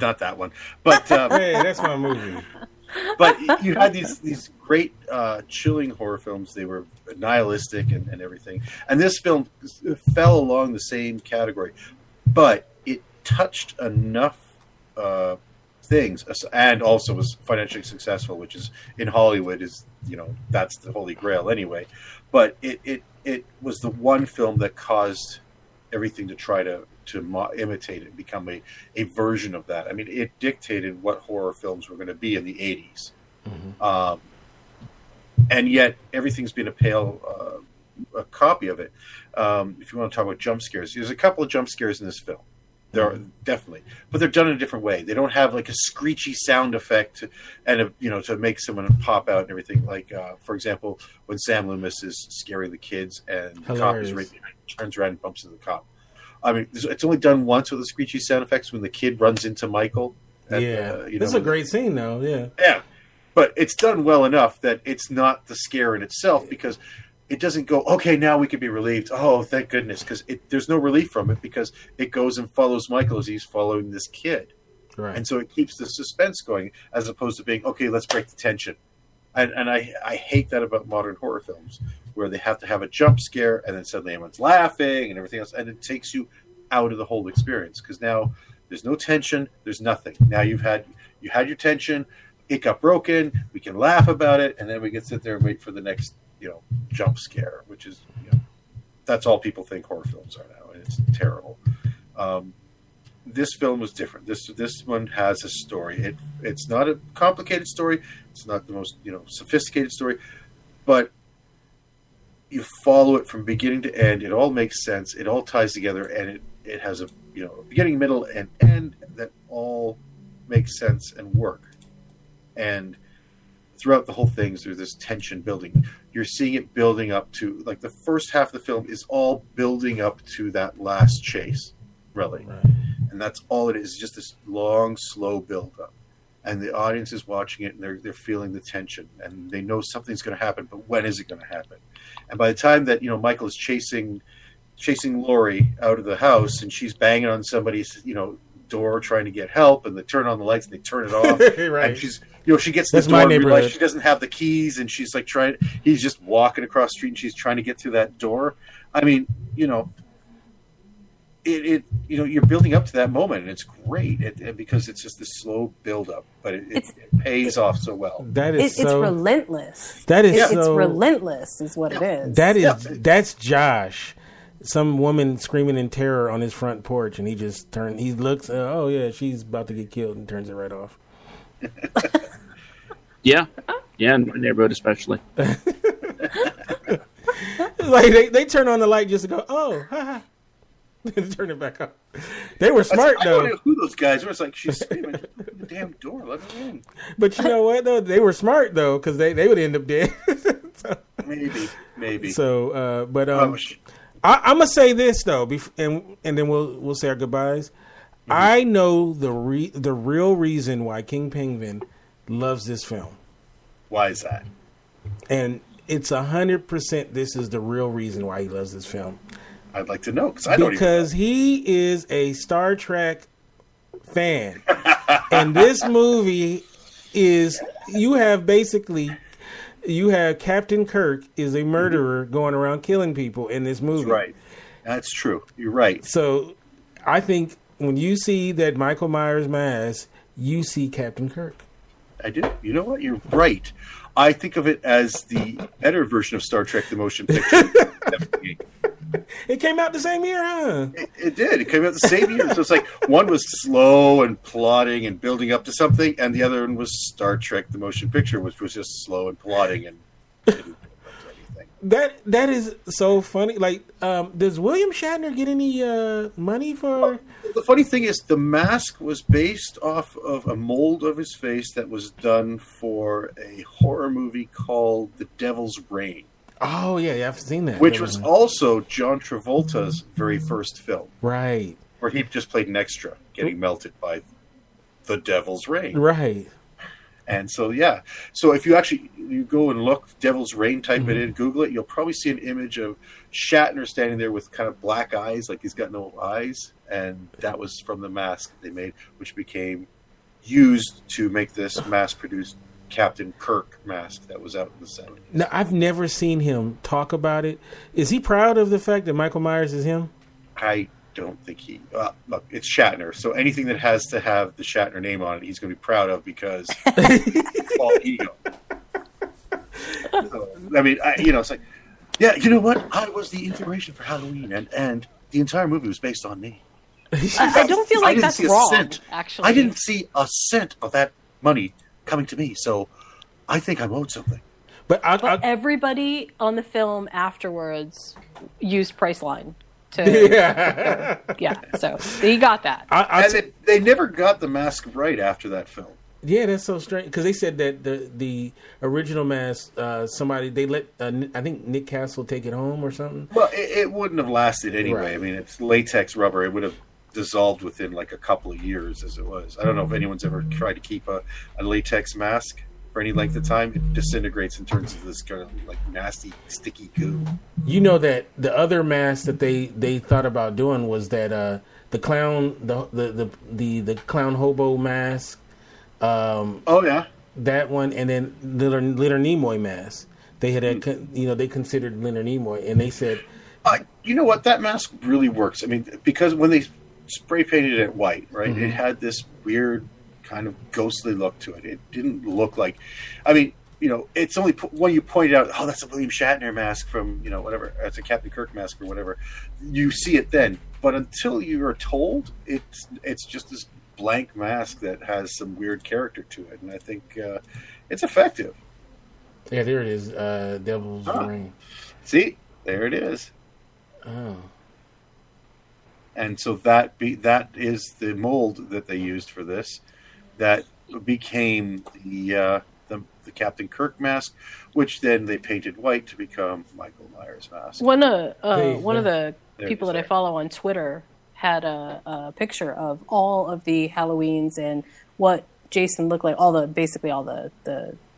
not that one. But hey, that's my movie. But you had these great, chilling horror films. They were nihilistic and everything. And this film fell along the same category, but touched enough things, and also was financially successful, which is in Hollywood is, you know, that's the holy grail anyway. But it was the one film that caused everything to try to imitate it, become a version of that. I mean, it dictated what horror films were going to be in the 80s, and yet everything's been a pale copy of it. If you want to talk about jump scares, there's a couple of jump scares in this film. There are definitely, but they're done in a different way. They don't have like a screechy sound effect to make someone pop out and everything. Like, for example, when Sam Loomis is scaring the kids and the cop is right behind, turns around and bumps into the cop. I mean, it's only done once with the screechy sound effects when the kid runs into Michael. This is a great scene though. Yeah. But it's done well enough that it's not the scare in itself, because it doesn't go, okay, now we can be relieved. Oh, thank goodness, because there's no relief from it, because it goes and follows Michael as he's following this kid. Right. And so it keeps the suspense going as opposed to being, okay, let's break the tension. And I hate that about modern horror films where they have to have a jump scare and then suddenly everyone's laughing and everything else. And it takes you out of the whole experience because now there's no tension. There's nothing. Now you had your tension. It got broken. We can laugh about it. And then we can sit there and wait for the next, jump scare, which is, that's all people think horror films are now. And it's terrible. This film was different. This one has a story. It's not a complicated story. It's not the most sophisticated story, but you follow it from beginning to end. It all makes sense. It all ties together, and it has a beginning, middle, and end that all makes sense and work. And throughout the whole thing, there's this tension building. You're seeing it building up to, like, the first half of the film is all building up to that last chase, really. Right. And that's all it is, just this long, slow build-up. And the audience is watching it, and they're feeling the tension. And they know something's going to happen, but when is it going to happen? And by the time that, Michael is chasing Laurie out of the house, and she's banging on somebody's, door trying to get help, and they turn on the lights, and they turn it off. Right. And she's, she gets to the door and realizes she doesn't have the keys, and she's, like, he's just walking across the street, and she's trying to get through that door. I mean, you're building up to that moment, and it's great because it's just this slow build-up, but it pays off so well. That is it's relentless. That is it's relentless, is what it is. That's Josh, some woman screaming in terror on his front porch, and he just turns. He looks, oh yeah, she's about to get killed, and turns it right off. yeah, in my neighborhood especially. Like they turn on the light just to go, oh, ha. Turn it back up. They were smart, though. I don't know who those guys were. It's like, she's screaming, the damn door, let her in. But you know what, though? They were smart, though, because they would end up dead. Maybe. So, but I'm going to say this, though, and then we'll say our goodbyes. Mm-hmm. I know the real reason why King Penguin loves this film. Why is that? And it's 100% this is the real reason why he loves this film. I'd like to know because he is a Star Trek fan, and this movie is you have Captain Kirk is a murderer going around killing people in this movie. That's right, that's true. You're right. So I think when you see that Michael Myers mask, you see Captain Kirk. I do. You know what? You're right. I think of it as the better version of Star Trek: The Motion Picture. It came out the same year, huh? It did. It came out the same year. So it's like one was slow and plodding and building up to something, and the other one was Star Trek: The Motion Picture, which was just slow and plodding and didn't build up to anything. That is so funny. Like, does William Shatner get any money for? Well, the funny thing is, the mask was based off of a mold of his face that was done for a horror movie called The Devil's Rain. Oh, yeah, I've seen that. Which was also John Travolta's very first film. Right. Where he just played an extra, getting melted by the Devil's Rain. Right. And so, yeah. So if you actually go and look, Devil's Rain, type it in, Google it, you'll probably see an image of Shatner standing there with kind of black eyes, like he's got no eyes. And that was from the mask they made, which became used to make this mass-produced Captain Kirk mask that was out in the 70s. Now, I've never seen him talk about it. Is he proud of the fact that Michael Myers is him? I don't think he... look, it's Shatner, so anything that has to have the Shatner name on it, he's going to be proud of because it's all ego. So, I mean, it's like, yeah, you know what? I was the inspiration for Halloween, and the entire movie was based on me. I don't feel like that's wrong, actually. I didn't see a cent of that money coming to me, so I think I'm owed something. But everybody on the film afterwards used Priceline to so he got that. They never got the mask right after that film. Yeah, that's so strange because they said that the original mask, I think Nick Castle take it home or something. Well, it wouldn't have lasted anyway. Right. I mean, it's latex rubber. It would have dissolved within like a couple of years as it was. I don't know if anyone's ever tried to keep a latex mask for any length of time. It disintegrates and turns into this kind of like nasty, sticky goo. You know that the other mask that they thought about doing was that the clown, the clown hobo mask. Oh yeah, that one, and then Leonard Nimoy mask. They had, they considered Leonard Nimoy, and they said, you know what, that mask really works. I mean, because when they spray painted it white, right, mm-hmm. it had this weird kind of ghostly look to it. It didn't look like, I mean, you know, it's only when you pointed out, oh, that's a William Shatner mask from, you know, whatever, that's a Captain Kirk mask or whatever, you see it then. But until you are told, it's just this blank mask that has some weird character to it, and I think it's effective. Yeah, there it is. Devil's Rain. See, there it is. Oh. And so that is the mold that they used for this. That became the Captain Kirk mask, which then they painted white to become Michael Myers' mask. One of the people that I follow on Twitter had a picture of all of the Halloweens and what Jason looked like.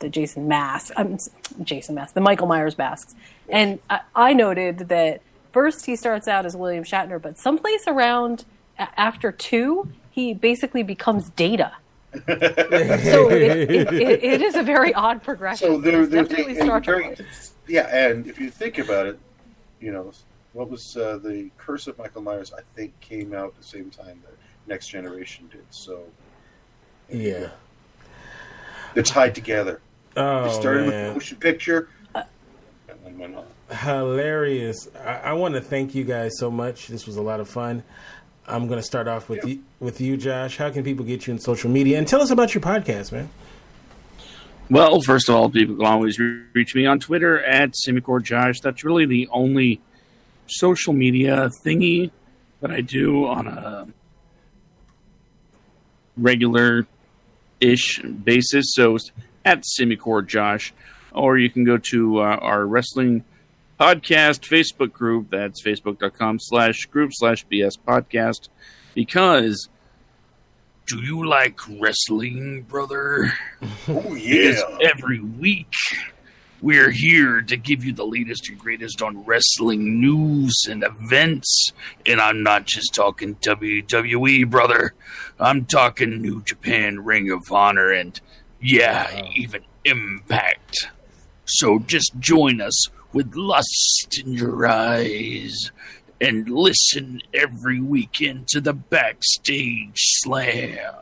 The Jason mask, the Michael Myers masks. And I noted that first he starts out as William Shatner, but someplace around after 2, he basically becomes Data. So it is a very odd progression. So they're definitely Star Trek. Yeah, and if you think about it, you know, what was the Curse of Michael Myers, I think, came out at the same time that Next Generation did. So, yeah. They're tied together. Oh, they started with the motion picture and then went on. Hilarious. I want to thank you guys so much. This was a lot of fun. I'm going to start off with you, Josh. How can people get you on social media? And tell us about your podcast, man. Well, first of all, people can always reach me on Twitter at SemiCoreJosh. That's really the only social media thingy that I do on a regular-ish basis. So it's at SemiCoreJosh. Or you can go to our wrestling podcast Facebook group. That's facebook.com/group/BS podcast. Because do you like wrestling, brother? Oh yeah! Because every week we're here to give you the latest and greatest on wrestling news and events. And I'm not just talking WWE, brother. I'm talking New Japan, Ring of Honor, and even Impact. So just join us with lust in your eyes and listen every weekend to the Backstage Slam.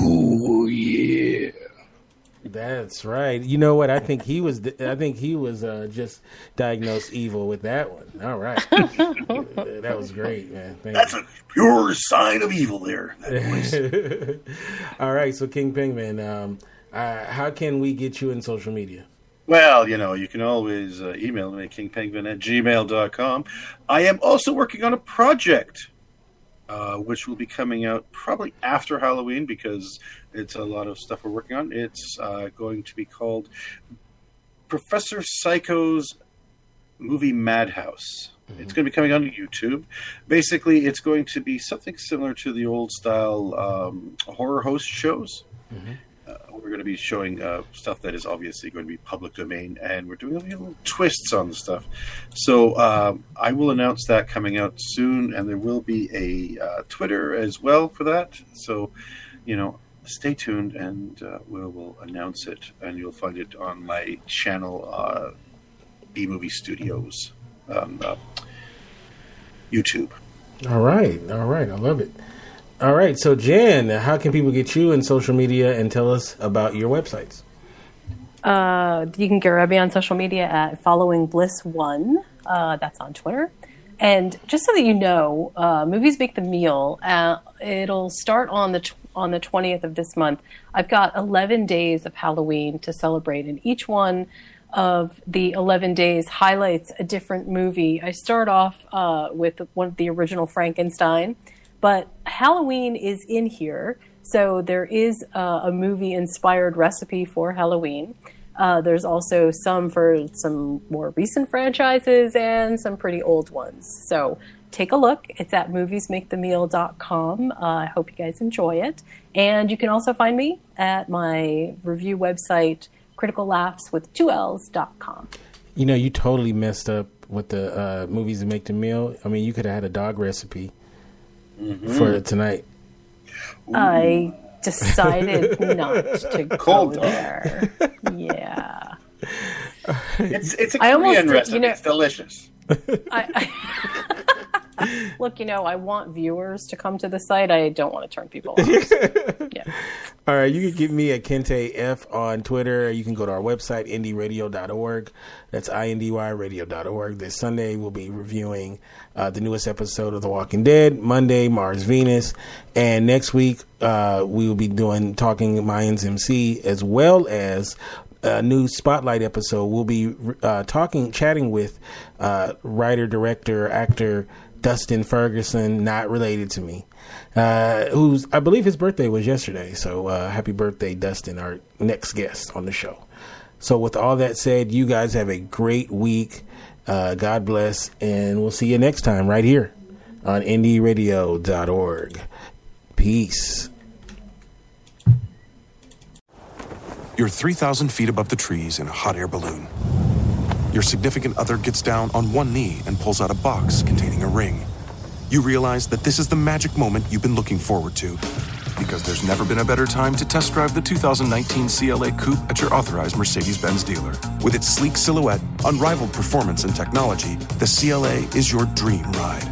Ooh, yeah. That's right. You know what? I think he was just diagnosed evil with that one. All right. That was great, man. That's a pure sign of evil there. That voice. All right. So King Penguin, how can we get you in social media? Well, you know, you can always email me at kingpenguin@gmail.com. I am also working on a project, which will be coming out probably after Halloween because it's a lot of stuff we're working on. It's going to be called Professor Psycho's Movie Madhouse. Mm-hmm. It's going to be coming on YouTube. Basically, it's going to be something similar to the old style horror host shows. Mm-hmm. We're going to be showing stuff that is obviously going to be public domain, and we're doing a little twists on the stuff. So I will announce that coming out soon, and there will be a Twitter as well for that. So, you know, stay tuned, and we will announce it, and you'll find it on my channel, B-Movie Studios, YouTube. All right. I love it. All right, so Jen, how can people get you in social media and tell us about your websites? You can grab me on social media at followingbliss1. That's on Twitter. And just so that you know, Movies Make the Meal. It'll start on the 20th of this month. I've got 11 days of Halloween to celebrate, and each one of the 11 days highlights a different movie. I start off with one of the original Frankenstein. But Halloween is in here, so there is a movie-inspired recipe for Halloween. There's also some for some more recent franchises and some pretty old ones. So take a look. It's at moviesmakethemeal.com. I hope you guys enjoy it. And you can also find me at my review website, criticallaughs.com. You know, you totally messed up with the Movies Make the Meal. I mean, you could have had a dog recipe. for tonight? Ooh. I decided not to go there. Yeah. It's a Korean recipe. It's delicious. Look, I want viewers to come to the site. I don't want to turn people off. So, yeah. All right. You can give me a Kente F on Twitter. You can go to our website, indyradio.org. That's indyradio.org. This Sunday, we'll be reviewing the newest episode of The Walking Dead. Monday, Mars Venus. And next week, we will be talking Mayans MC, as well as a new Spotlight episode. We'll be chatting with writer, director, actor Dustin Ferguson, not related to me, who's, I believe his birthday was yesterday. So happy birthday, Dustin, our next guest on the show. So with all that said, you guys have a great week. God bless. And we'll see you next time right here on indyradio.org. Peace. You're 3,000 feet above the trees in a hot air balloon. Your significant other gets down on one knee and pulls out a box containing a ring. You realize that this is the magic moment you've been looking forward to, because there's never been a better time to test drive the 2019 CLA Coupe at your authorized Mercedes-Benz dealer. With its sleek silhouette, unrivaled performance, and technology, the CLA is your dream ride.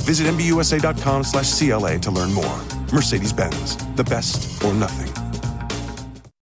Visit MBUSA.com/CLA to learn more. Mercedes-Benz, the best or nothing.